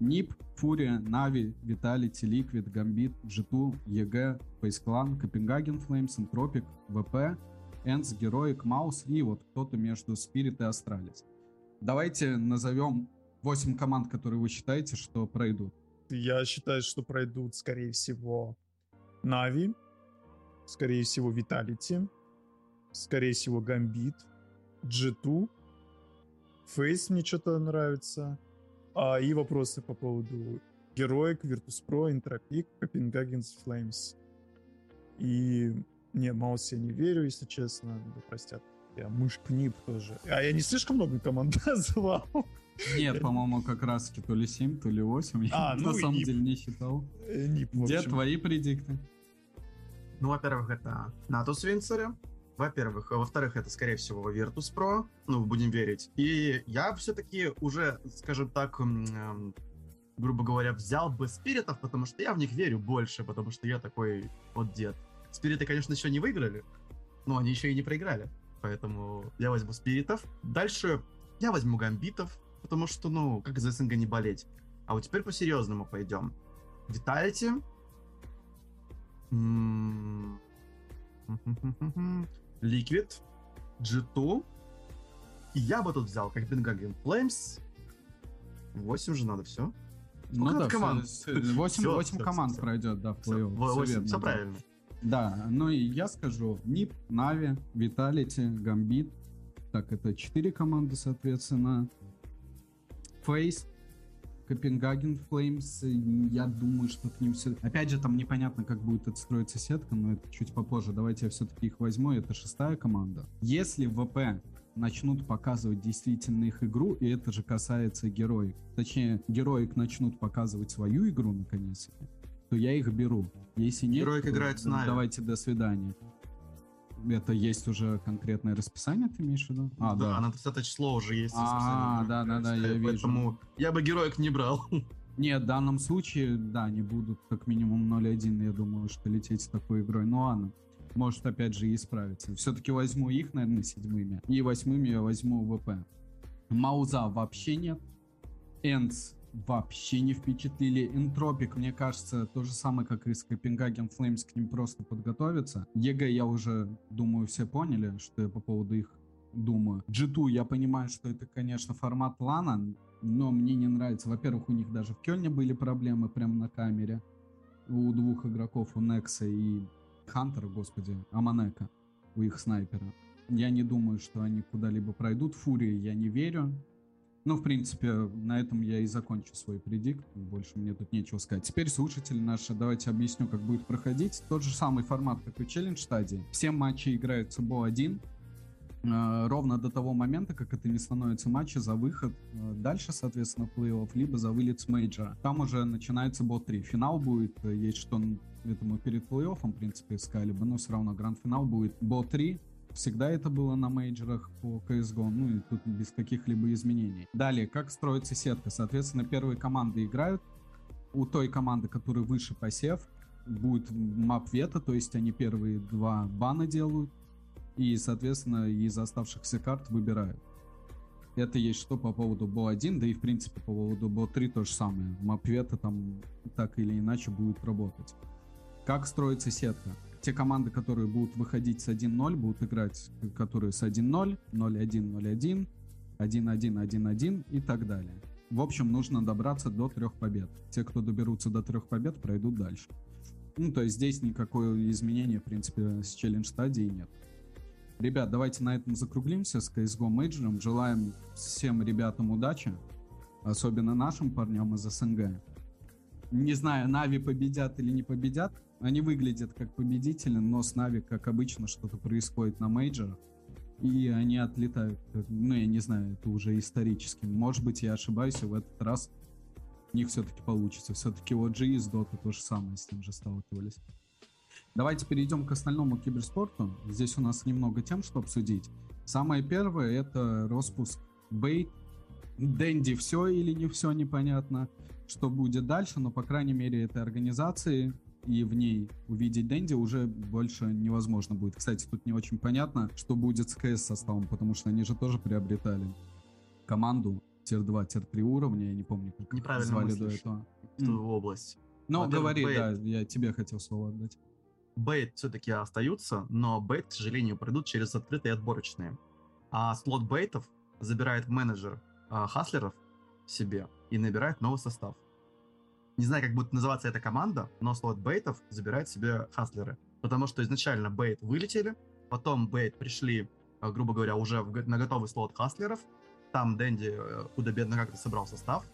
НИП, FURIA, Na'Vi, Vitality, Liquid, Gambit, G2, EG, FaZe Clan, Copenhagen Flames, Entropiq, WePlay, Ents, Heroic, Mouse и вот кто-то между Spirit и Astralis. Давайте назовем 8 команд, которые вы считаете, что пройдут. Я считаю, что пройдут, скорее всего, Na'Vi, скорее всего, Vitality, скорее всего, Gambit, G2, FaZe мне что-то нравится. И вопросы по поводу Heroic, Virtus.pro, Entropiq, Copenhagen Flames. И... Не, Маус я не верю, если честно. Да простят. Я мышь НИП тоже. А я не слишком много команд назвал. Нет, по-моему, как раз то ли 7, то ли 8. Я на самом деле не считал. Где твои предикты? Ну, во-первых, это Натус Винцеры. Во-первых. Во-вторых, это, скорее всего, Virtus.pro. Ну, будем верить. И я все-таки уже, скажем так, грубо говоря, взял бы Спиритов, потому что я в них верю больше, потому что я такой вот дед. Спириты, конечно, еще не выиграли, но они еще и не проиграли. Поэтому я возьму Спиритов. Дальше я возьму Гамбитов, потому что, ну, как за СНГ не болеть. А вот теперь по-серьезному пойдем. Vitality. Liquid, G2. И я бы тут взял Copenhagen Flames. 8 же надо, все. Ну да, 8 команд пройдет, да, в плей-офф. 8, все правильно. Да, ну и я скажу, NIP, Na'Vi, Vitality, Gambit. Так, это 4 команды, соответственно. FaZe, Copenhagen Flames, я думаю, что к ним все... Опять же, там непонятно, как будет отстроиться сетка, но это чуть попозже. Давайте я все-таки их возьму, это 6-я команда. Если ВП начнут показывать действительно их игру, и это же касается Героик, точнее, Героик начнут показывать свою игру, наконец, то я их беру. Если нет, Героик играет с нами. Давайте, до свидания. Это есть уже конкретное расписание, ты имеешь в виду? А, да, на 30 число уже есть расписание. Да, я вижу. Поэтому я бы Героик не брал. Нет, в данном случае, да, они будут как минимум 0-1, я думаю, что лететь с такой игрой. Ну ладно, может опять же и исправиться. Все-таки возьму их, наверное, 7-ми. И 8-ми я возьму ВП. Мауза вообще нет. Энс вообще не впечатлили. Энтропик, мне кажется, то же самое, как и с Copenhagen Flames, к ним просто подготовиться. ЕГЭ я уже, думаю, все поняли, что я по поводу их думаю. G2, я понимаю, что это, конечно, формат лана, но мне не нравится. Во-первых, у них даже в Кёльне были проблемы прямо на камере. У двух игроков, у Некса и Хантера, господи, Аманека, у их снайпера. Я не думаю, что они куда-либо пройдут. Фурии я не верю. Ну, в принципе, на этом я и закончу свой предикт. Больше мне тут нечего сказать. Теперь, слушатели наши, давайте объясню, как будет проходить. Тот же самый формат, как и в челлендж-стадии. Все матчи играются бо-1. ровно до того момента, как это не становится матча за выход дальше, соответственно, в плей-офф, либо за вылет с мейджора. Там уже начинается бот-3. Финал будет, есть что этому перед плей-оффом, в принципе, искали бы, но все равно гранд-финал будет. Бот-3. Всегда это было на мейджорах по CSGO, ну и тут без каких-либо изменений. Далее, как строится сетка. Соответственно, первые команды играют. У той команды, которая выше посев, будет мап вето, то есть они первые два бана делают. И, соответственно, из оставшихся карт выбирают. Это есть что по поводу БО-1, да и, в принципе, по поводу БО-3 то же самое. Мапвета там так или иначе будет работать. Как строится сетка? Те команды, которые будут выходить с 1-0, будут играть, которые с 1-0, 0-1, 0-1, 1-1, 1-1 и так далее. В общем, нужно добраться до 3 побед. Те, кто доберутся до 3 побед, пройдут дальше. Ну, то есть здесь никакое изменение, в принципе, с челлендж-стадии нет. Ребят, давайте на этом закруглимся с CSGO Major. Желаем всем ребятам удачи, особенно нашим парням из СНГ. Не знаю, Na'Vi победят или не победят. Они выглядят как победители, но с Na'Vi, как обычно, что-то происходит на мейджорах. И они отлетают. Ну, я не знаю, это уже исторически. Может быть, я ошибаюсь, и в этот раз у них все-таки получится. Все-таки OG из Dota то же самое с ним же сталкивались. Давайте перейдем к остальному киберспорту. Здесь у нас немного тем, что обсудить. Самое первое — это распуск бейт. Дэнди все или не все, непонятно, что будет дальше, но, по крайней мере, этой организации и в ней увидеть Дэнди уже больше невозможно будет. Кстати, тут не очень понятно, что будет с КС-составом, потому что они же тоже приобретали команду тир-2, тир-3 уровня, я не помню, как неправильно звали до этого. Неправильно область. Ну, говори, Бейт, да, я тебе хотел слово отдать. Бейт все-таки остаются, но Бейт, к сожалению, пройдут через открытые отборочные. А слот Бейтов забирает менеджер хаслеров себе и набирает новый состав. Не знаю, как будет называться эта команда, но слот Бейтов забирает себе хаслеры. Потому что изначально Бейт вылетели, потом Бейт пришли, грубо говоря, уже на готовый слот хаслеров. Там Дэнди худо-бедно как-то собрал состав.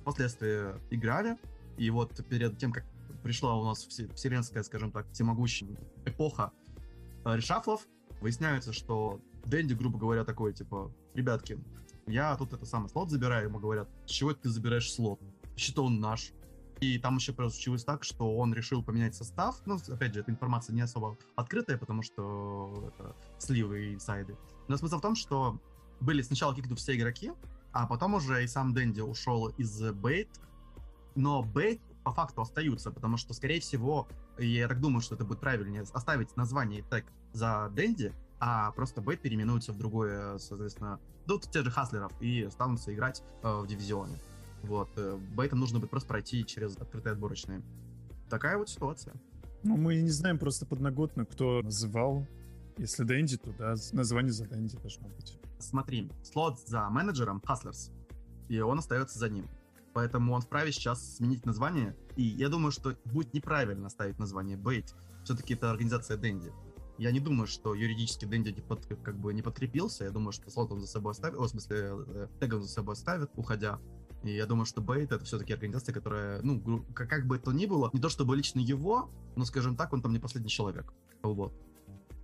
Впоследствии играли, и вот перед тем, как пришла у нас вселенская, скажем так, всемогущая эпоха решафлов, выясняется, что Дэнди, грубо говоря, такой, типа, ребятки, я тут это самый слот забираю, ему говорят, с чего это ты забираешь слот? Вообще-то он наш. И там еще получилось так, что он решил поменять состав, ну, опять же, эта информация не особо открытая, потому что это сливы и инсайды. Но смысл в том, что были сначала кикнуты все игроки, а потом уже и сам Дэнди ушел из Бейт, но Бейт по факту остаются, потому что, скорее всего, я так думаю, что это будет правильнее оставить название и тег за Дэнди, а просто Бейт переименуется в другое, соответственно, ну, те же хаслеров и останутся играть в дивизионе. Вот. Бейтам нужно будет просто пройти через открытые отборочные. Такая вот ситуация. Ну, мы не знаем просто подноготно, кто называл. Если Дэнди, то да, название за Дэнди должно быть. Смотри, слот за менеджером хаслерс, и он остается за ним. Поэтому он вправе сейчас сменить название. И я думаю, что будет неправильно ставить название Бейт. Все-таки это организация Дэнди. Я не думаю, что юридически Дэнди как бы не подкрепился. Я думаю, что слот он за собой оставит. В смысле, тег он за собой оставит, уходя. И я думаю, что Бейт — это все-таки организация, которая, ну, как бы это ни было, не то чтобы лично его, но, скажем так, он там не последний человек. Вот.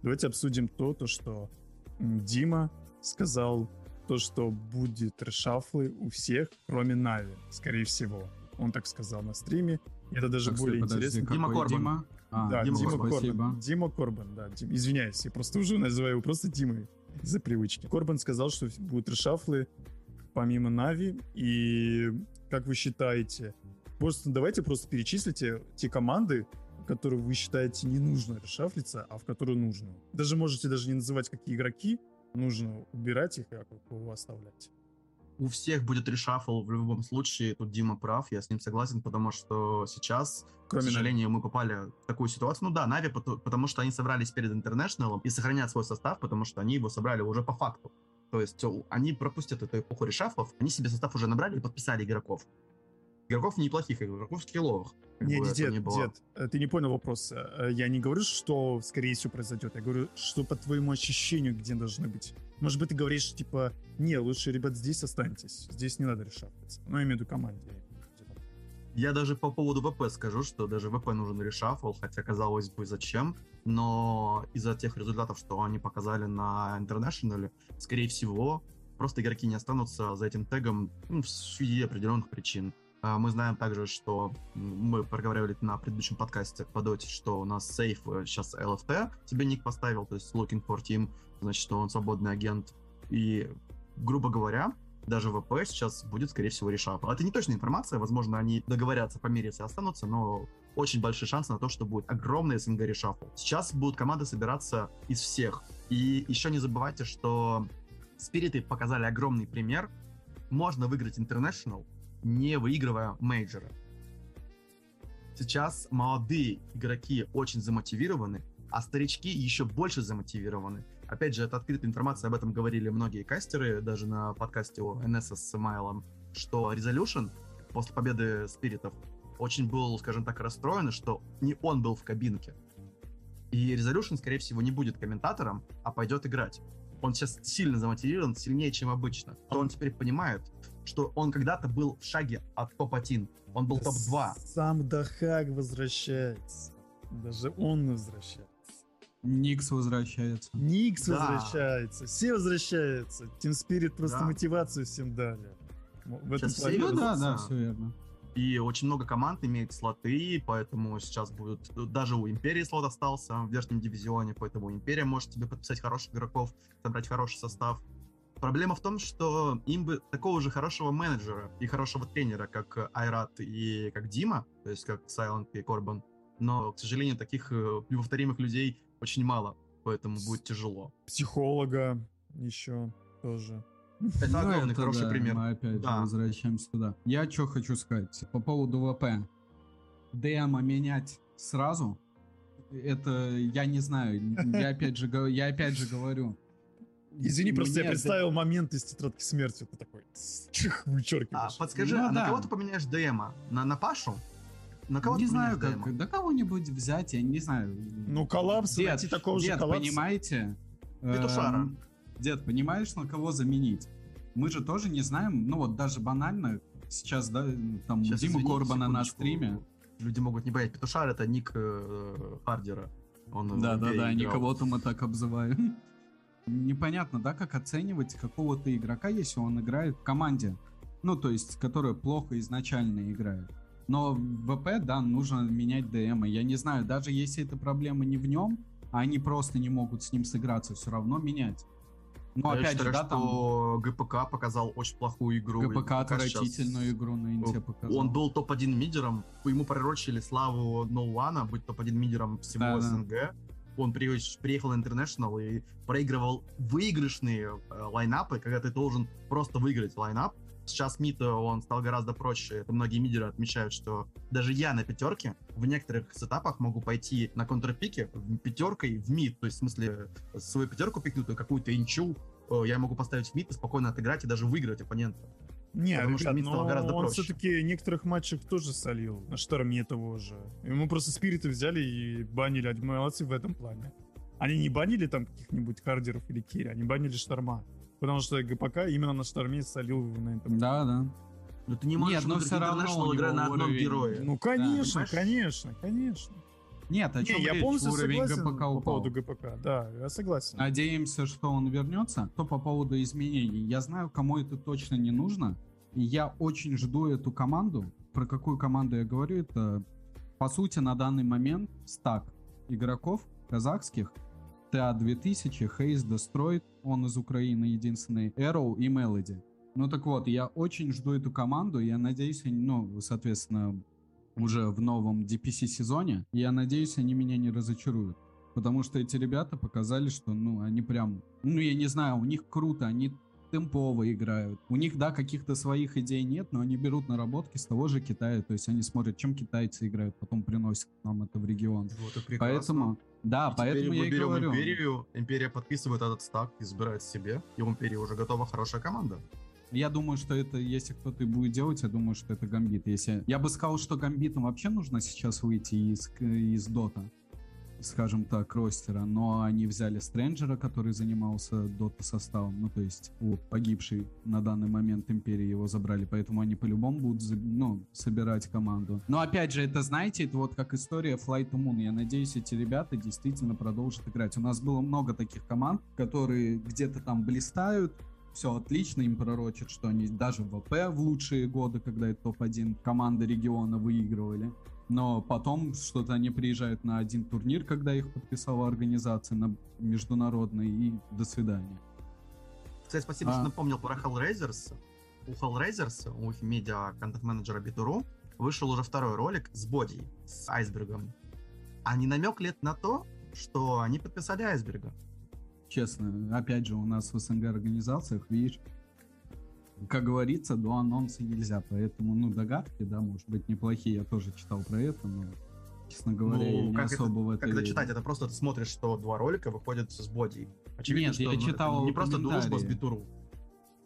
Давайте обсудим то, что Дима сказал, то, что будет решафлы у всех, кроме Na'Vi, скорее всего. Он так сказал на стриме. Это даже более интересно. Дима Корбан. Дима Корбан. Извиняюсь, я просто уже называю его просто Димой из-за привычки. Корбан сказал, что будут решафлы помимо Na'Vi. И как вы считаете? Давайте перечислите те команды, которые вы считаете не нужно решафлиться, а в которые нужно. Даже можете даже не называть, какие игроки. Нужно убирать их, а его оставлять. У всех будет решафл в любом случае. Тут Дима прав, я с ним согласен, потому что сейчас, кроме, к сожалению, мы попали в такую ситуацию. Ну да, Na'Vi, потому что они собрались перед International и сохранят свой состав, потому что они его собрали уже по факту. То есть они пропустят эту эпоху решафлов, они себе состав уже набрали и подписали игроков. Игроков неплохих, игроков скилловых. Дед, ты не понял вопрос. Я не говорю, что скорее всего произойдет. Я говорю, что по твоему ощущению, где должны быть. Может быть, ты говоришь, типа, не, лучше, ребят, здесь останьтесь. Здесь не надо решафлиться. Ну, я имею в виду команде. Я даже по поводу ВП скажу, что даже ВП нужен решафл, хотя, казалось бы, зачем. но из-за тех результатов, что они показали на International, скорее всего, просто игроки не останутся за этим тегом, ну, в связи определенных причин. Мы знаем также, что мы проговаривали на предыдущем подкасте по Доте, что у нас сейф сейчас LFT, тебе ник поставил, то есть Looking for Team, значит, что он свободный агент. И, грубо говоря, даже ВП сейчас будет, скорее всего, решать. Это не точная информация, возможно, они договорятся, помирятся и останутся, но очень большие шансы на то, что будет огромный СНГ решафл. Сейчас будут команды собираться из всех. И еще не забывайте, что Спириты показали огромный пример. Можно выиграть International, не выигрывая мейджора. Сейчас молодые игроки очень замотивированы, а старички еще больше замотивированы. Опять же, это открытая информация, об этом говорили многие кастеры, даже на подкасте у NS с Майлом, что Resolution после победы Спиритов очень был, скажем так, расстроен, что не он был в кабинке. И Resolution, скорее всего, не будет комментатором, а пойдет играть. Он сейчас сильно замотивирован, сильнее, чем обычно. Он теперь понимает, что он когда-то был в шаге от топ-1. Он был топ-2. Сам Дахак возвращается. Даже он возвращается. Никс возвращается. Никс возвращается. Все возвращаются. Team Spirit просто мотивацию всем дали. В этом все верно, да, все верно. И очень много команд имеет слоты, поэтому сейчас будут... Даже у Империи слот остался в верхнем дивизионе, поэтому Империя может тебе подписать хороших игроков, собрать хороший состав. Проблема в том, что им бы такого же хорошего менеджера и хорошего тренера, как Айрат и как Дима, то есть как Сайлент и Корбан, но, к сожалению, таких неповторимых людей очень мало, поэтому будет тяжело. Психолога еще тоже. Это огромный хороший пример. Мы опять возвращаемся туда. Я что хочу сказать по поводу ВП. Демо менять сразу, это я не знаю. Я опять же говорю. Извини, просто я представил момент из «Тетрадки смерти». Ты такой, чих, вычеркиваешь. Подскажи, а на кого ты поменяешь ДМа? На Пашу? На кого не знаю, как. Да кого-нибудь взять, я не знаю. Ну, коллапс, найти такого же коллапса. Понимаете? Петушара. Дед, понимаешь, на кого заменить? Мы же тоже не знаем, ну вот даже банально, сейчас, да, там, сейчас, Дима Корбана на стриме. Люди могут не понять, Петушар — это ник Хардера. Да-да-да, никого-то мы так обзываем. Непонятно, да, как оценивать какого-то игрока, если он играет в команде, ну, то есть, которая плохо изначально играет. Но в ВП, да, нужно менять ДМа. Я не знаю, даже если эта проблема не в нем, а они просто не могут с ним сыграться, все равно менять. Но опять же, да, что там... ГПК показал очень плохую игру. ГПК отвратительную сейчас... игру на Инте показал. Он был топ-1 мидером, ему пророчили славу Ноуана быть топ-1 мидером всего СНГ. Он приехал на International и проигрывал выигрышные лайнапы, когда ты должен просто выиграть лайнап. Сейчас мид он стал гораздо проще. Это многие мидеры отмечают, что даже я на пятерке в некоторых сетапах могу пойти на контрпике пятеркой в мид. То есть, в смысле, свою пятерку пикнутую, какую-то инчу, я могу поставить в мид и спокойно отыграть и даже выиграть оппонента. Не, потому ребят, что мид стал гораздо он проще. Все-таки в некоторых матчах тоже солил. На Шторме того же. Ему просто Спириты взяли и банили. Они молодцы в этом плане. Они не банили там каких-нибудь Хардеров или Керри, они банили Шторма. Потому что ГПК именно на Шторме солил на этом. Да. Но ты не можешь International играть на одном герое. Ну, конечно, да, конечно. Нет, о чем не, речь? Уровень ГПК упал. По поводу ГПК, да, я согласен. Надеемся, что он вернется. То по поводу изменений. Я знаю, кому это точно не нужно. И я очень жду эту команду. Про какую команду я говорю? Это, по сути, на данный момент стак игроков казахских. TA-2000, Haze, Destroyed, он из Украины единственный, Arrow и Melody. Ну так вот, я очень жду эту команду. Я надеюсь, ну, соответственно, уже в новом DPC-сезоне. Я надеюсь, они меня не разочаруют. Потому что эти ребята показали, что, ну, они прям... Ну, я не знаю, у них круто, они темпово играют. У них, да, каких-то своих идей нет, но они берут наработки с того же Китая. То есть они смотрят, чем китайцы играют, потом приносят нам это в регион. Вот и прекрасно. Поэтому... Да, и поэтому я и говорю. Империю. Империя подписывает этот стак, избирает себе, и в Империи уже готова хорошая команда. Я думаю, что это, если кто-то будет делать, я думаю, что это Гамбит. Если... Я бы сказал, что Гамбитам вообще нужно сейчас выйти из Дота. скажем так, ростера, но они взяли Стрэнджера, который занимался дота-составом, ну, то есть у погибшей на данный момент Империи его забрали, поэтому они по-любому будут, ну, собирать команду. Но, опять же, это, знаете, это вот как история Flight to Moon. Я надеюсь, эти ребята действительно продолжат играть. У нас было много таких команд, которые где-то там блистают, все отлично, им пророчат, что они даже в ВП в лучшие годы, когда это топ-1, команды региона выигрывали. Но потом что-то они приезжают на один турнир, когда их подписала организация, на международный, и до свидания. Кстати, спасибо, что напомнил про Hellraisers. У Hellraisers, у медиа контент-менеджера Bit.ru, вышел уже второй ролик с Боди, с Айсбергом. Они намекли это на то, что они подписали Айсберга. Честно, опять же, у нас в СНГ организациях, видишь, как говорится, до анонса нельзя, поэтому, ну, догадки, да, может быть, неплохие, я тоже читал про это, но, честно говоря, ну, я не особо это, в это... Когда читать, это просто ты смотришь, что два ролика выходят с Боди. Очевидно, нет, что я читал не просто дружба с Bit.ru.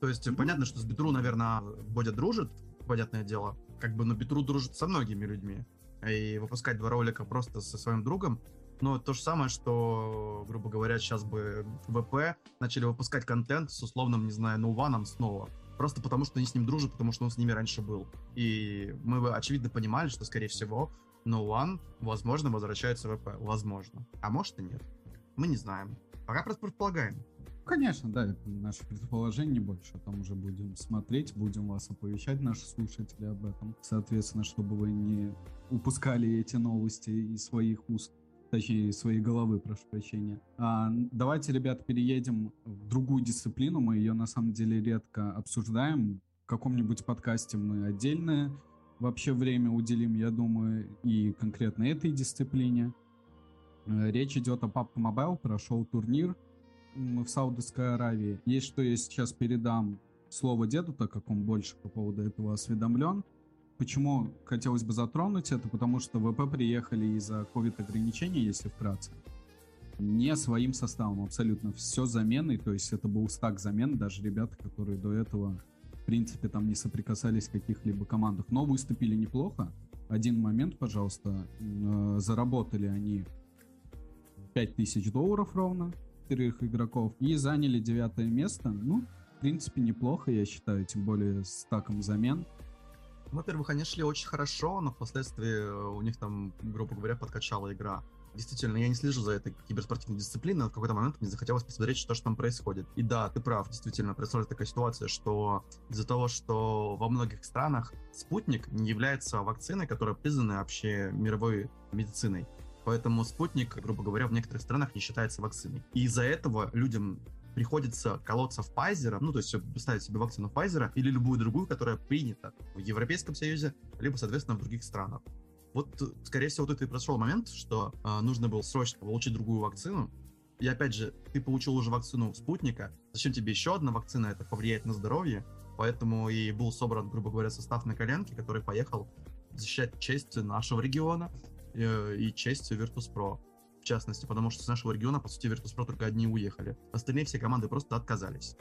То есть, понятно, что с Bit.ru, наверное, Бодя дружит, понятное дело, как бы, но Bit.ru дружит со многими людьми, и выпускать два ролика просто со своим другом, ну, то же самое, что, грубо говоря, сейчас бы ВП начали выпускать контент с условным, не знаю, Ноуваном снова. Просто потому, что они с ним дружат, потому что он с ними раньше был. И мы бы, очевидно, понимали, что, скорее всего, No One, возможно, возвращается в ВП. Возможно. А может и нет. Мы не знаем. Пока просто предполагаем. Конечно, да, это наше предположение, не больше. Там уже будем смотреть, будем вас оповещать, наши слушатели, об этом. Соответственно, чтобы вы не упускали эти новости из своих уст. Точнее, своей головы, прошу прощения. Давайте, ребят, переедем в другую дисциплину. Мы ее, на самом деле, редко обсуждаем. В каком-нибудь подкасте мы отдельное вообще время уделим, я думаю, и конкретно этой дисциплине. Речь идет о PUBG Mobile. Прошел турнир в Саудовской Аравии. Есть что я сейчас передам слово деду, так как он больше по поводу этого осведомлен. Почему хотелось бы затронуть это? Потому что ВП приехали из-за ковид-ограничений, если вкратце. Не своим составом, абсолютно все заменой. То есть это был стак замен, даже ребята, которые до этого, в принципе, там не соприкасались в каких-либо командах. Но выступили неплохо. Один момент, пожалуйста. Заработали они $5000 ровно, 4 игроков. И заняли 9 место. Ну, в принципе, неплохо, я считаю, тем более с стаком замен. Во-первых, они шли очень хорошо, но впоследствии у них там, грубо говоря, подкачала игра. Действительно, я не слежу за этой киберспортивной дисциплиной, но в какой-то момент мне захотелось посмотреть, что же там происходит. И да, ты прав, действительно, происходит такая ситуация, что из-за того, что во многих странах спутник не является вакциной, которая признана вообще мировой медициной. Поэтому спутник, грубо говоря, в некоторых странах не считается вакциной. И из-за этого людям приходится колоться в Pfizer, ну, то есть ставить себе вакцину Pfizer или любую другую, которая принята в Европейском Союзе, либо, соответственно, в других странах. Вот, скорее всего, тут и произошел момент, что нужно было срочно получить другую вакцину. И, опять же, ты получил уже вакцину спутника, зачем тебе еще одна вакцина? Это повлияет на здоровье. Поэтому и был собран, грубо говоря, состав на коленке, который поехал защищать честь нашего региона и честь Virtus.pro. В частности, потому что с нашего региона, по сути, Virtus.pro только одни уехали. Остальные все команды просто отказались.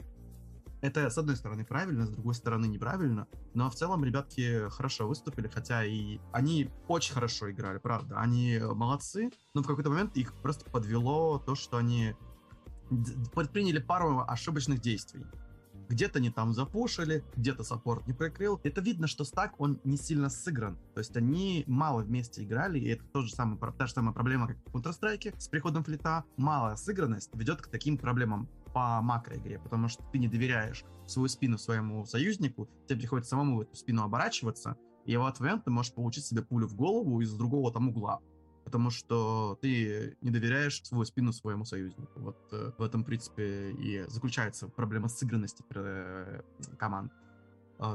Это, с одной стороны, правильно, с другой стороны, неправильно. Но в целом ребятки хорошо выступили, хотя и они очень хорошо играли, правда. Они молодцы, но в какой-то момент их просто подвело то, что они предприняли пару ошибочных действий. Где-то они там запушили, где-то саппорт не прикрыл. Это видно, что стак, он не сильно сыгран. То есть они мало вместе играли, и это та же самая проблема, как в Counter-Strike с приходом флита. Малая сыгранность ведет к таким проблемам по макроигре, потому что ты не доверяешь свою спину своему союзнику, тебе приходится самому в эту спину оборачиваться, и в этот момент ты можешь получить себе пулю в голову из другого там угла, потому что ты не доверяешь свою спину своему союзнику. Вот в этом, в принципе, и заключается проблема сыгранности команд.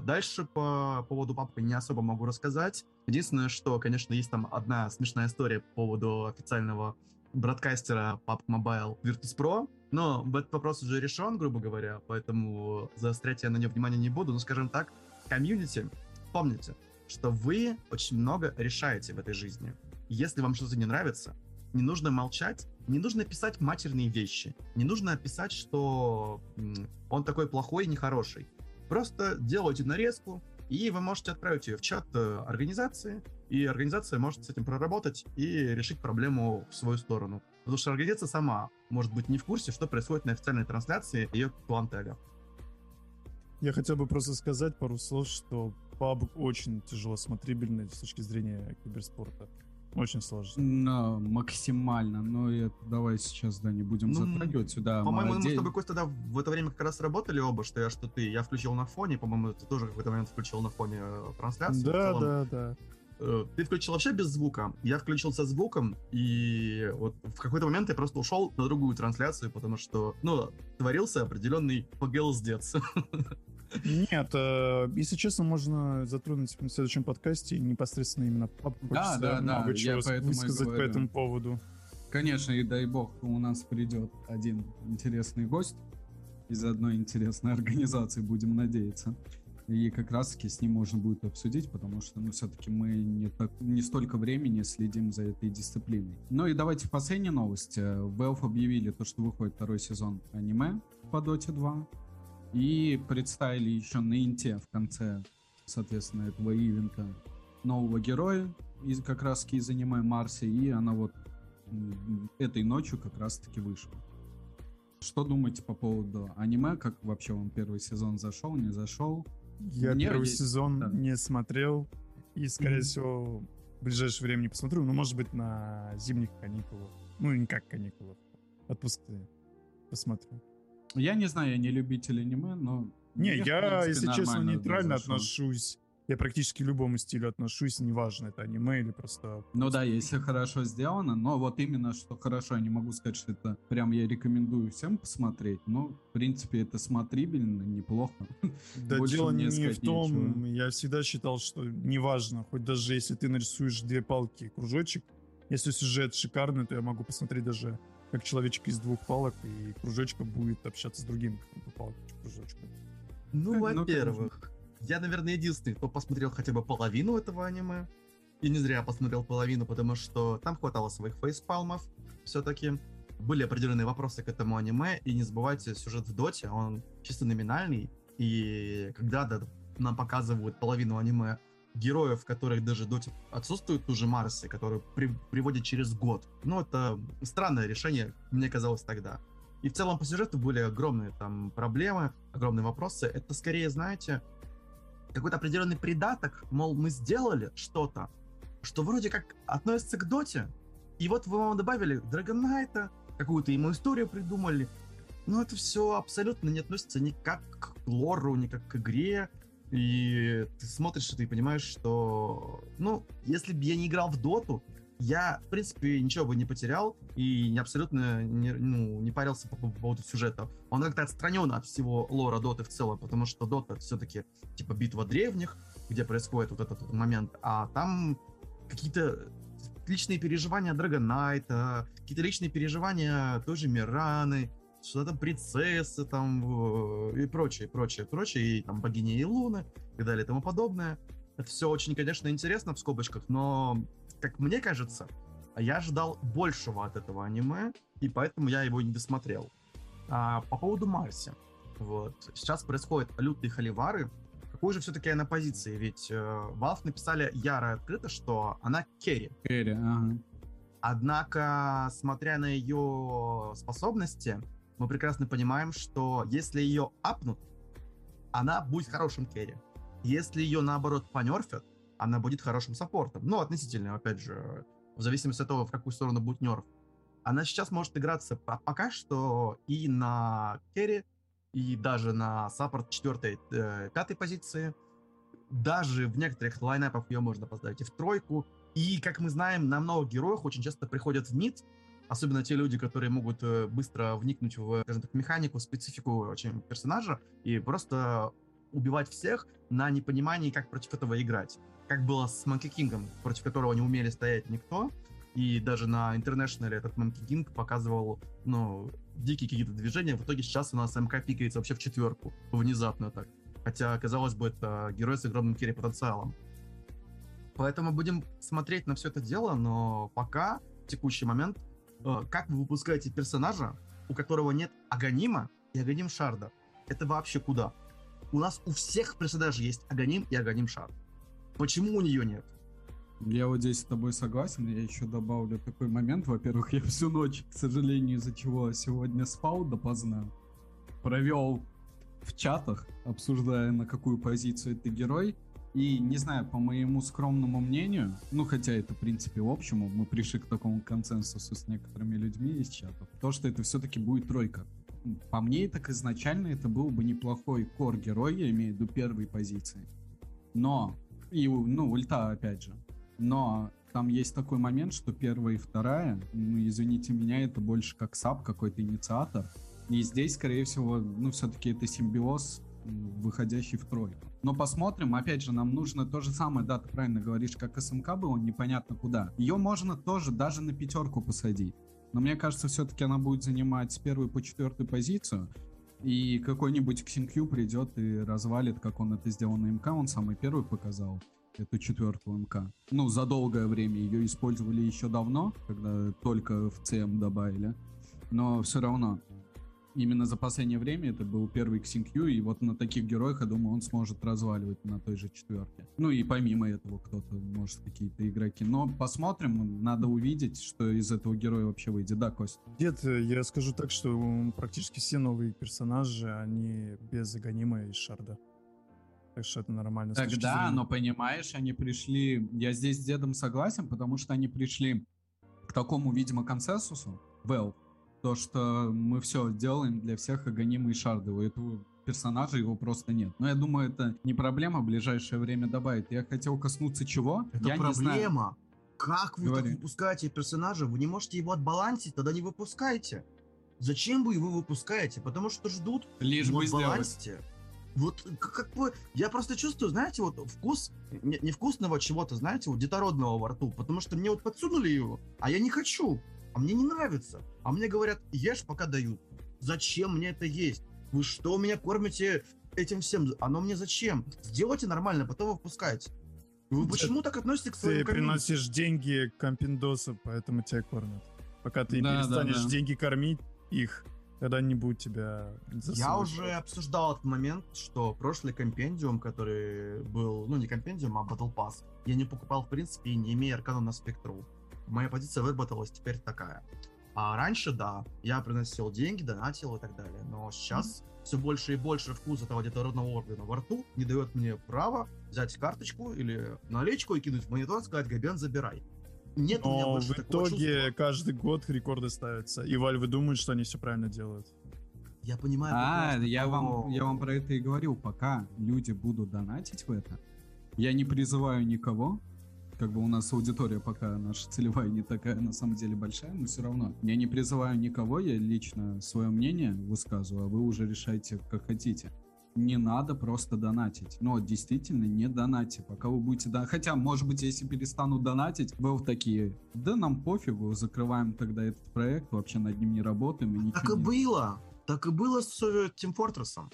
Дальше по поводу PUBG не особо могу рассказать. Единственное, что, конечно, есть там одна смешная история по поводу официального бродкастера PUBG Mobile Virtus.pro, но этот вопрос уже решен, грубо говоря, поэтому заострять я на него внимание не буду, но, скажем так, комьюнити, помните, что вы очень много решаете в этой жизни. Если вам что-то не нравится, не нужно молчать, не нужно писать матерные вещи, не нужно писать, что он такой плохой и нехороший. Просто делайте нарезку, и вы можете отправить ее в чат организации, И организация может с этим проработать и решить проблему в свою сторону. Потому что организация сама может быть не в курсе, что происходит на официальной трансляции ее план-тега. Я хотел бы просто сказать пару слов, что PUBG очень тяжело смотрибельный с точки зрения киберспорта. Очень сложно. Но, максимально. Но я, давай сейчас, да, не будем затрагивать сюда. По-моему, мы с тобой, Кость, тогда в это время как раз работали оба, что я, что ты. Я включил на фоне, по-моему, ты тоже в какой-то момент включил на фоне трансляцию. Да. Ты включил вообще без звука, я включил со звуком, и вот в какой-то момент я просто ушел на другую трансляцию, потому что, творился определенный погалздец. Нет, если честно, можно затронуть в следующем подкасте непосредственно именно папку. Да, я поэтому высказать по этому поводу. Конечно, и дай бог, у нас придет один интересный гость из одной интересной организации, будем надеяться. И как раз-таки с ним можно будет обсудить, потому что, все-таки мы не столько времени следим за этой дисциплиной. Ну и давайте последняя новость. Valve объявили то, что выходит второй сезон аниме по Dota 2. И представили еще на инте в конце, соответственно, этого ивента нового героя, как раз-таки из аниме Марси. И она вот этой ночью как раз-таки вышла. Что думаете по поводу аниме? Как вообще вам первый сезон зашел, не зашел? Я первый сезон не смотрел и, скорее всего, в ближайшее время не посмотрю, но, может быть, на зимних каникулах. Не как каникулах, отпускные. Посмотрю. Я не знаю, я не любитель аниме, но... Я, если честно, нейтрально отношусь. Я практически к любому стилю отношусь, неважно, это аниме или просто... Да, если хорошо сделано, но вот именно, что хорошо, я не могу сказать, что это прям я рекомендую всем посмотреть, но, в принципе, это смотрибельно, неплохо. Да, дело не в том, я всегда считал, что неважно, хоть даже если ты нарисуешь две палки, кружочек, если сюжет шикарный, то я могу посмотреть даже как человечек из двух палок, и кружочка будет общаться с другим палочкой-кружочком. Во-первых... Я, наверное, единственный, кто посмотрел хотя бы половину этого аниме. И не зря посмотрел половину, потому что там хватало своих фейспалмов. Все-таки были определенные вопросы к этому аниме. И не забывайте, сюжет в Доте, он чисто номинальный. И когда нам показывают половину аниме героев, которых даже в Доте отсутствуют, ту же Марси, которую приводят через год. Это странное решение, мне казалось тогда. И в целом по сюжету были огромные там проблемы, огромные вопросы. Это скорее, знаете... какой-то определенный придаток, мол, мы сделали что-то, что вроде как относится к Доте, и вот вы вам добавили Драгонайта, какую-то ему историю придумали, но это все абсолютно не относится никак к лору, никак к игре, и ты смотришь это и понимаешь, что, если бы я не играл в Доту, я, в принципе, ничего бы не потерял и абсолютно не парился по поводу сюжета. Он как-то отстранен от всего лора Доты в целом, потому что Дота все-таки типа битва древних, где происходит вот этот момент, а там какие-то личные переживания Драгонайта, какие-то личные переживания той же Мираны, что-то там принцессы там и прочее, и там богини Илуны и далее и тому подобное. Это все очень, конечно, интересно в скобочках, но... как мне кажется, я ожидал большего от этого аниме, и поэтому я его не досмотрел. По поводу Марси. Сейчас происходят лютые холивары. Какой же все-таки она позиции? Ведь Valve написали яро открыто, что она керри. Керри, ага. Однако, смотря на ее способности, мы прекрасно понимаем, что если ее апнут, она будет хорошим керри. Если ее, наоборот, понерфят, она будет хорошим саппортом. Относительно, опять же, в зависимости от того, в какую сторону будет нерф. Она сейчас может играться пока что и на керри, и даже на саппорт 4-5 позиции. Даже в некоторых лайнапах ее можно поставить и в тройку. И, как мы знаем, на много героев очень часто приходят в мид, особенно те люди, которые могут быстро вникнуть в, скажем так, механику, специфику очень персонажа, и просто убивать всех на непонимании, как против этого играть. Как было с Monkey King'ом, против которого не умели стоять никто, и даже на International этот Monkey King показывал, дикие какие-то движения, в итоге сейчас у нас МК пикается вообще в четверку, внезапно так. Хотя, казалось бы, это герой с огромным керри-потенциалом. Поэтому будем смотреть на все это дело, но пока, в текущий момент, как вы выпускаете персонажа, у которого нет Аганима и Аганим Шарда? Это вообще куда? У нас у всех персонажей есть Аганим и Аганим Шард. Почему у нее нет? Я вот здесь с тобой согласен, я еще добавлю такой момент. Во-первых, я всю ночь, к сожалению, из-за чего сегодня спал допоздна, провел в чатах, обсуждая, на какую позицию ты герой. И, не знаю, по моему скромному мнению, ну, хотя это, в принципе, в общем, мы пришли к такому консенсусу с некоторыми людьми из чатов, то, что это все-таки будет тройка. По мне, так изначально это был бы неплохой кор-герой, я имею в виду первой позиции. Но, и, ну, ульта, опять же. Но там есть такой момент, что первая и вторая, ну, извините меня, это больше как саб, какой-то инициатор. И здесь, скорее всего, ну, все-таки это симбиоз, выходящий в тройку. Но посмотрим, опять же, нам нужно то же самое, да, ты правильно говоришь, как СМК было, непонятно куда. Ее можно тоже даже на пятерку посадить. Но мне кажется, все-таки она будет занимать с первой по четвертую позицию, и какой-нибудь Ксинкью придет и развалит, как он это сделал на МК, он самый первый показал эту четвертую МК. Ну, за долгое время ее использовали еще давно, когда только в ЦМ добавили, но все равно... Именно за последнее время это был первый Ксинкью, и вот на таких героях, я думаю, он сможет разваливать на той же четверке. Ну и помимо этого кто-то, может, какие-то игроки. Но посмотрим, надо увидеть, что из этого героя вообще выйдет. Да, Кость? Нет, я скажу так, что практически все новые персонажи, они без Аганима и Шарда. Так что это нормально. Тогда, но понимаешь, они пришли... Я здесь с дедом согласен, потому что они пришли к такому, видимо, консенсусу. Well. То, что мы все делаем для всех Аганима и Шарда. У этого персонажа его просто нет. Но я думаю, это не проблема, в ближайшее время добавит. Я хотел коснуться чего? Это я проблема. Не знаю. Как вы так выпускаете персонажа? Вы не можете его отбалансить, тогда не выпускайте. Зачем вы его выпускаете? Потому что ждут. Лишь бы отбалансите. Вот как бы... Я просто чувствую, знаете, вот вкус невкусного чего-то, знаете, вот детородного во рту. Потому что мне вот подсунули его, а я не хочу. А мне не нравится. А мне говорят, ешь, пока дают. Зачем мне это есть? Вы что, меня кормите этим всем? Оно мне зачем? Сделайте нормально, потом выпускайте. Вы почему так относитесь к своему комьюнити? Ты приносишь деньги компиндосам, поэтому тебя кормят. Пока ты перестанешь деньги кормить их, тогда они будут тебя засылать. Я уже обсуждал этот момент, что прошлый компендиум, который был... Ну, не компендиум, а Battle Pass. Я не покупал, в принципе, не имея аркану на спектру. Моя позиция выработалась теперь такая. А раньше, да, я приносил деньги, донатил и так далее. Но сейчас все больше и больше вкус этого детородного органа во рту не дает мне права взять карточку или наличку и кинуть в монитор и сказать: Габен, забирай. Нет, но у меня больше такого чувства. В итоге каждый год рекорды ставятся, и Valve думает, что они все правильно делают. Я понимаю. Я вам про это и говорил. Пока люди будут донатить в это, я не призываю никого. Как бы у нас аудитория пока наша целевая не такая, на самом деле, большая, но все равно. Я не призываю никого, я лично свое мнение высказываю, а вы уже решайте, как хотите. Не надо просто донатить. Но действительно, не донатьте, пока вы будете... Хотя, может быть, если перестанут донатить, вы вот такие, да нам пофигу, закрываем тогда этот проект, вообще над ним не работаем. И ничего было. Так и было с Team Fortress'ом.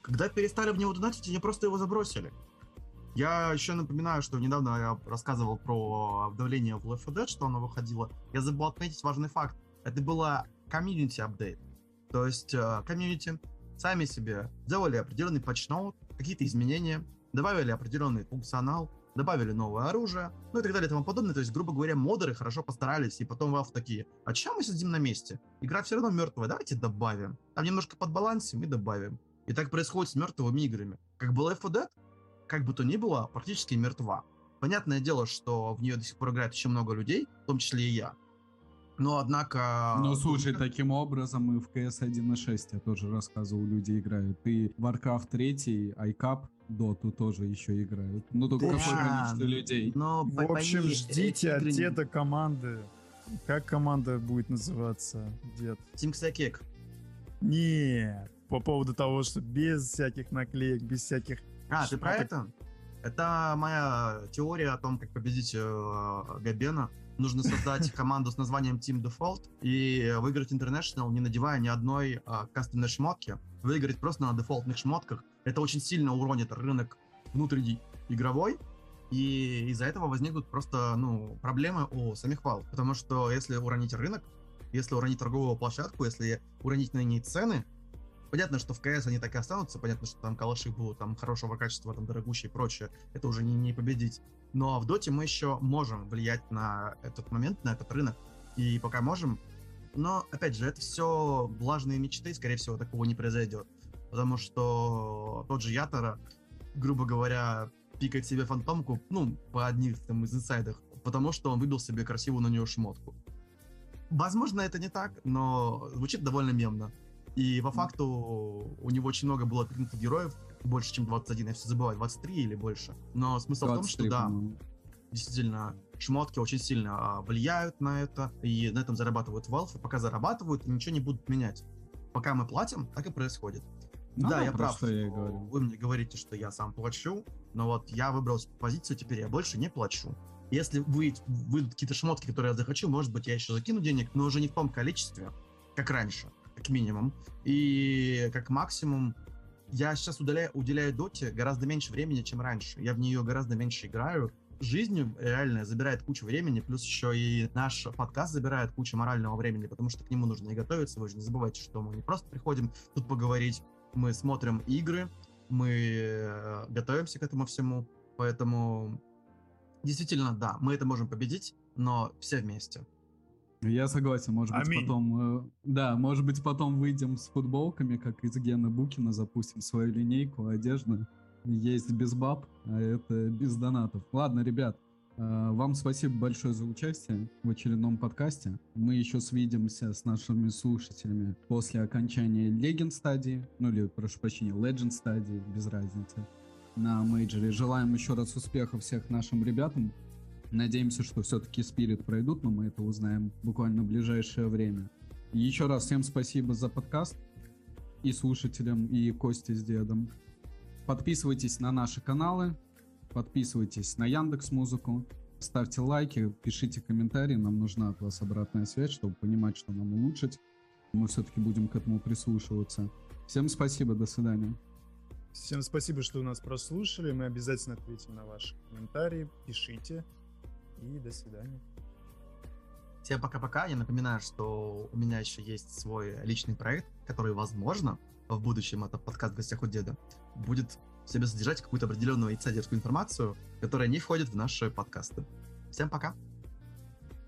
Когда перестали в него донатить, они просто его забросили. Я еще напоминаю, что недавно я рассказывал про обновление в Left 4 Dead, что оно выходило. Я забыл отметить важный факт. Это было комьюнити апдейт. То есть комьюнити сами себе сделали определенный патчноут, какие-то изменения, добавили определенный функционал, добавили новое оружие, ну и так далее и тому подобное. То есть, грубо говоря, модеры хорошо постарались, и потом Valve такие: а чем мы сидим на месте? Игра все равно мертвая, давайте добавим. Там немножко подбалансим и добавим. И так происходит с мертвыми играми. Как бы Left 4 Dead, как бы то ни было, практически мертва. Понятное дело, что в нее до сих пор играет еще много людей, в том числе и я. Но, однако... Ну, слушай, таким образом и в CS 1.6, я тоже рассказывал, люди играют. И Warcraft 3, iCup, Dotу тоже еще играют. Ну, только какое количество людей. Но, в общем, ждите от деда команды. Как команда будет называться, дед? Team Psychic. Нет. По поводу того, что без всяких наклеек, без всяких... Ты про это? Это моя теория о том, как победить Габена. Нужно создать команду с названием Team Default и выиграть International, не надевая ни одной кастомной шмотки. Выиграть просто на дефолтных шмотках. Это очень сильно уронит рынок внутренний игровой. И из-за этого возникнут просто проблемы у самих Valve. Потому что если уронить рынок, если уронить торговую площадку, если уронить на ней цены, Понятно, что в КС они так и останутся, понятно, что там калаши будут там хорошего качества, там дорогущие и прочее, это уже не победить. Но в Доте мы еще можем влиять на этот момент, на этот рынок, и пока можем. Но, опять же, это все влажные мечты, скорее всего, такого не произойдет. Потому что тот же Ятора, грубо говоря, пикает себе фантомку, ну, по одних там из инсайдов, потому что он выбил себе красивую на нее шмотку. Возможно, это не так, но звучит довольно мемно. И по факту у него очень много было открытых героев, больше, чем 21, я все забываю, 23 или больше. Но смысл в том, что да, действительно, шмотки очень сильно влияют на это, и на этом зарабатывают Valve, и пока зарабатывают, ничего не будут менять. Пока мы платим, так и происходит. Ну, да, я прав, вы мне говорите, что я сам плачу, но вот я выбрал позицию, теперь я больше не плачу. Если выйдут какие-то шмотки, которые я захочу, может быть, я еще закину денег, но уже не в том количестве, как раньше, как минимум. И как максимум, я сейчас уделяю Доте гораздо меньше времени, чем раньше. Я в нее гораздо меньше играю. Жизнь реально забирает кучу времени, плюс еще и наш подкаст забирает кучу морального времени, потому что к нему нужно и готовиться. Вы же не забывайте, что мы не просто приходим тут поговорить, мы смотрим игры, мы готовимся к этому всему, поэтому действительно, да, мы это можем победить, но все вместе. Я согласен, может быть, потом, да, может быть, потом выйдем с футболками, как из Гена Букина, запустим свою линейку одежды. Есть без баб, а это без донатов. Ладно, ребят, вам спасибо большое за участие в очередном подкасте. Мы еще свидимся с нашими слушателями после окончания Legend стадии, ну или, прошу прощения, Legend стадии, без разницы, на мейджоре. Желаем еще раз успехов всех нашим ребятам. Надеемся, что все-таки Spirit пройдут, но мы это узнаем буквально в ближайшее время. Еще раз всем спасибо за подкаст и слушателям, и Косте с дедом. Подписывайтесь на наши каналы, подписывайтесь на Яндекс.Музыку, ставьте лайки, пишите комментарии, нам нужна от вас обратная связь, чтобы понимать, что нам улучшить. Мы все-таки будем к этому прислушиваться. Всем спасибо, до свидания. Всем спасибо, что нас прослушали, мы обязательно ответим на ваши комментарии, пишите и до свидания. Всем пока-пока. Я напоминаю, что у меня еще есть свой личный проект, который, возможно, в будущем, это подкаст «В гостях у деда», будет в себе содержать какую-то определенную инсайдерскую информацию, которая не входит в наши подкасты. Всем пока!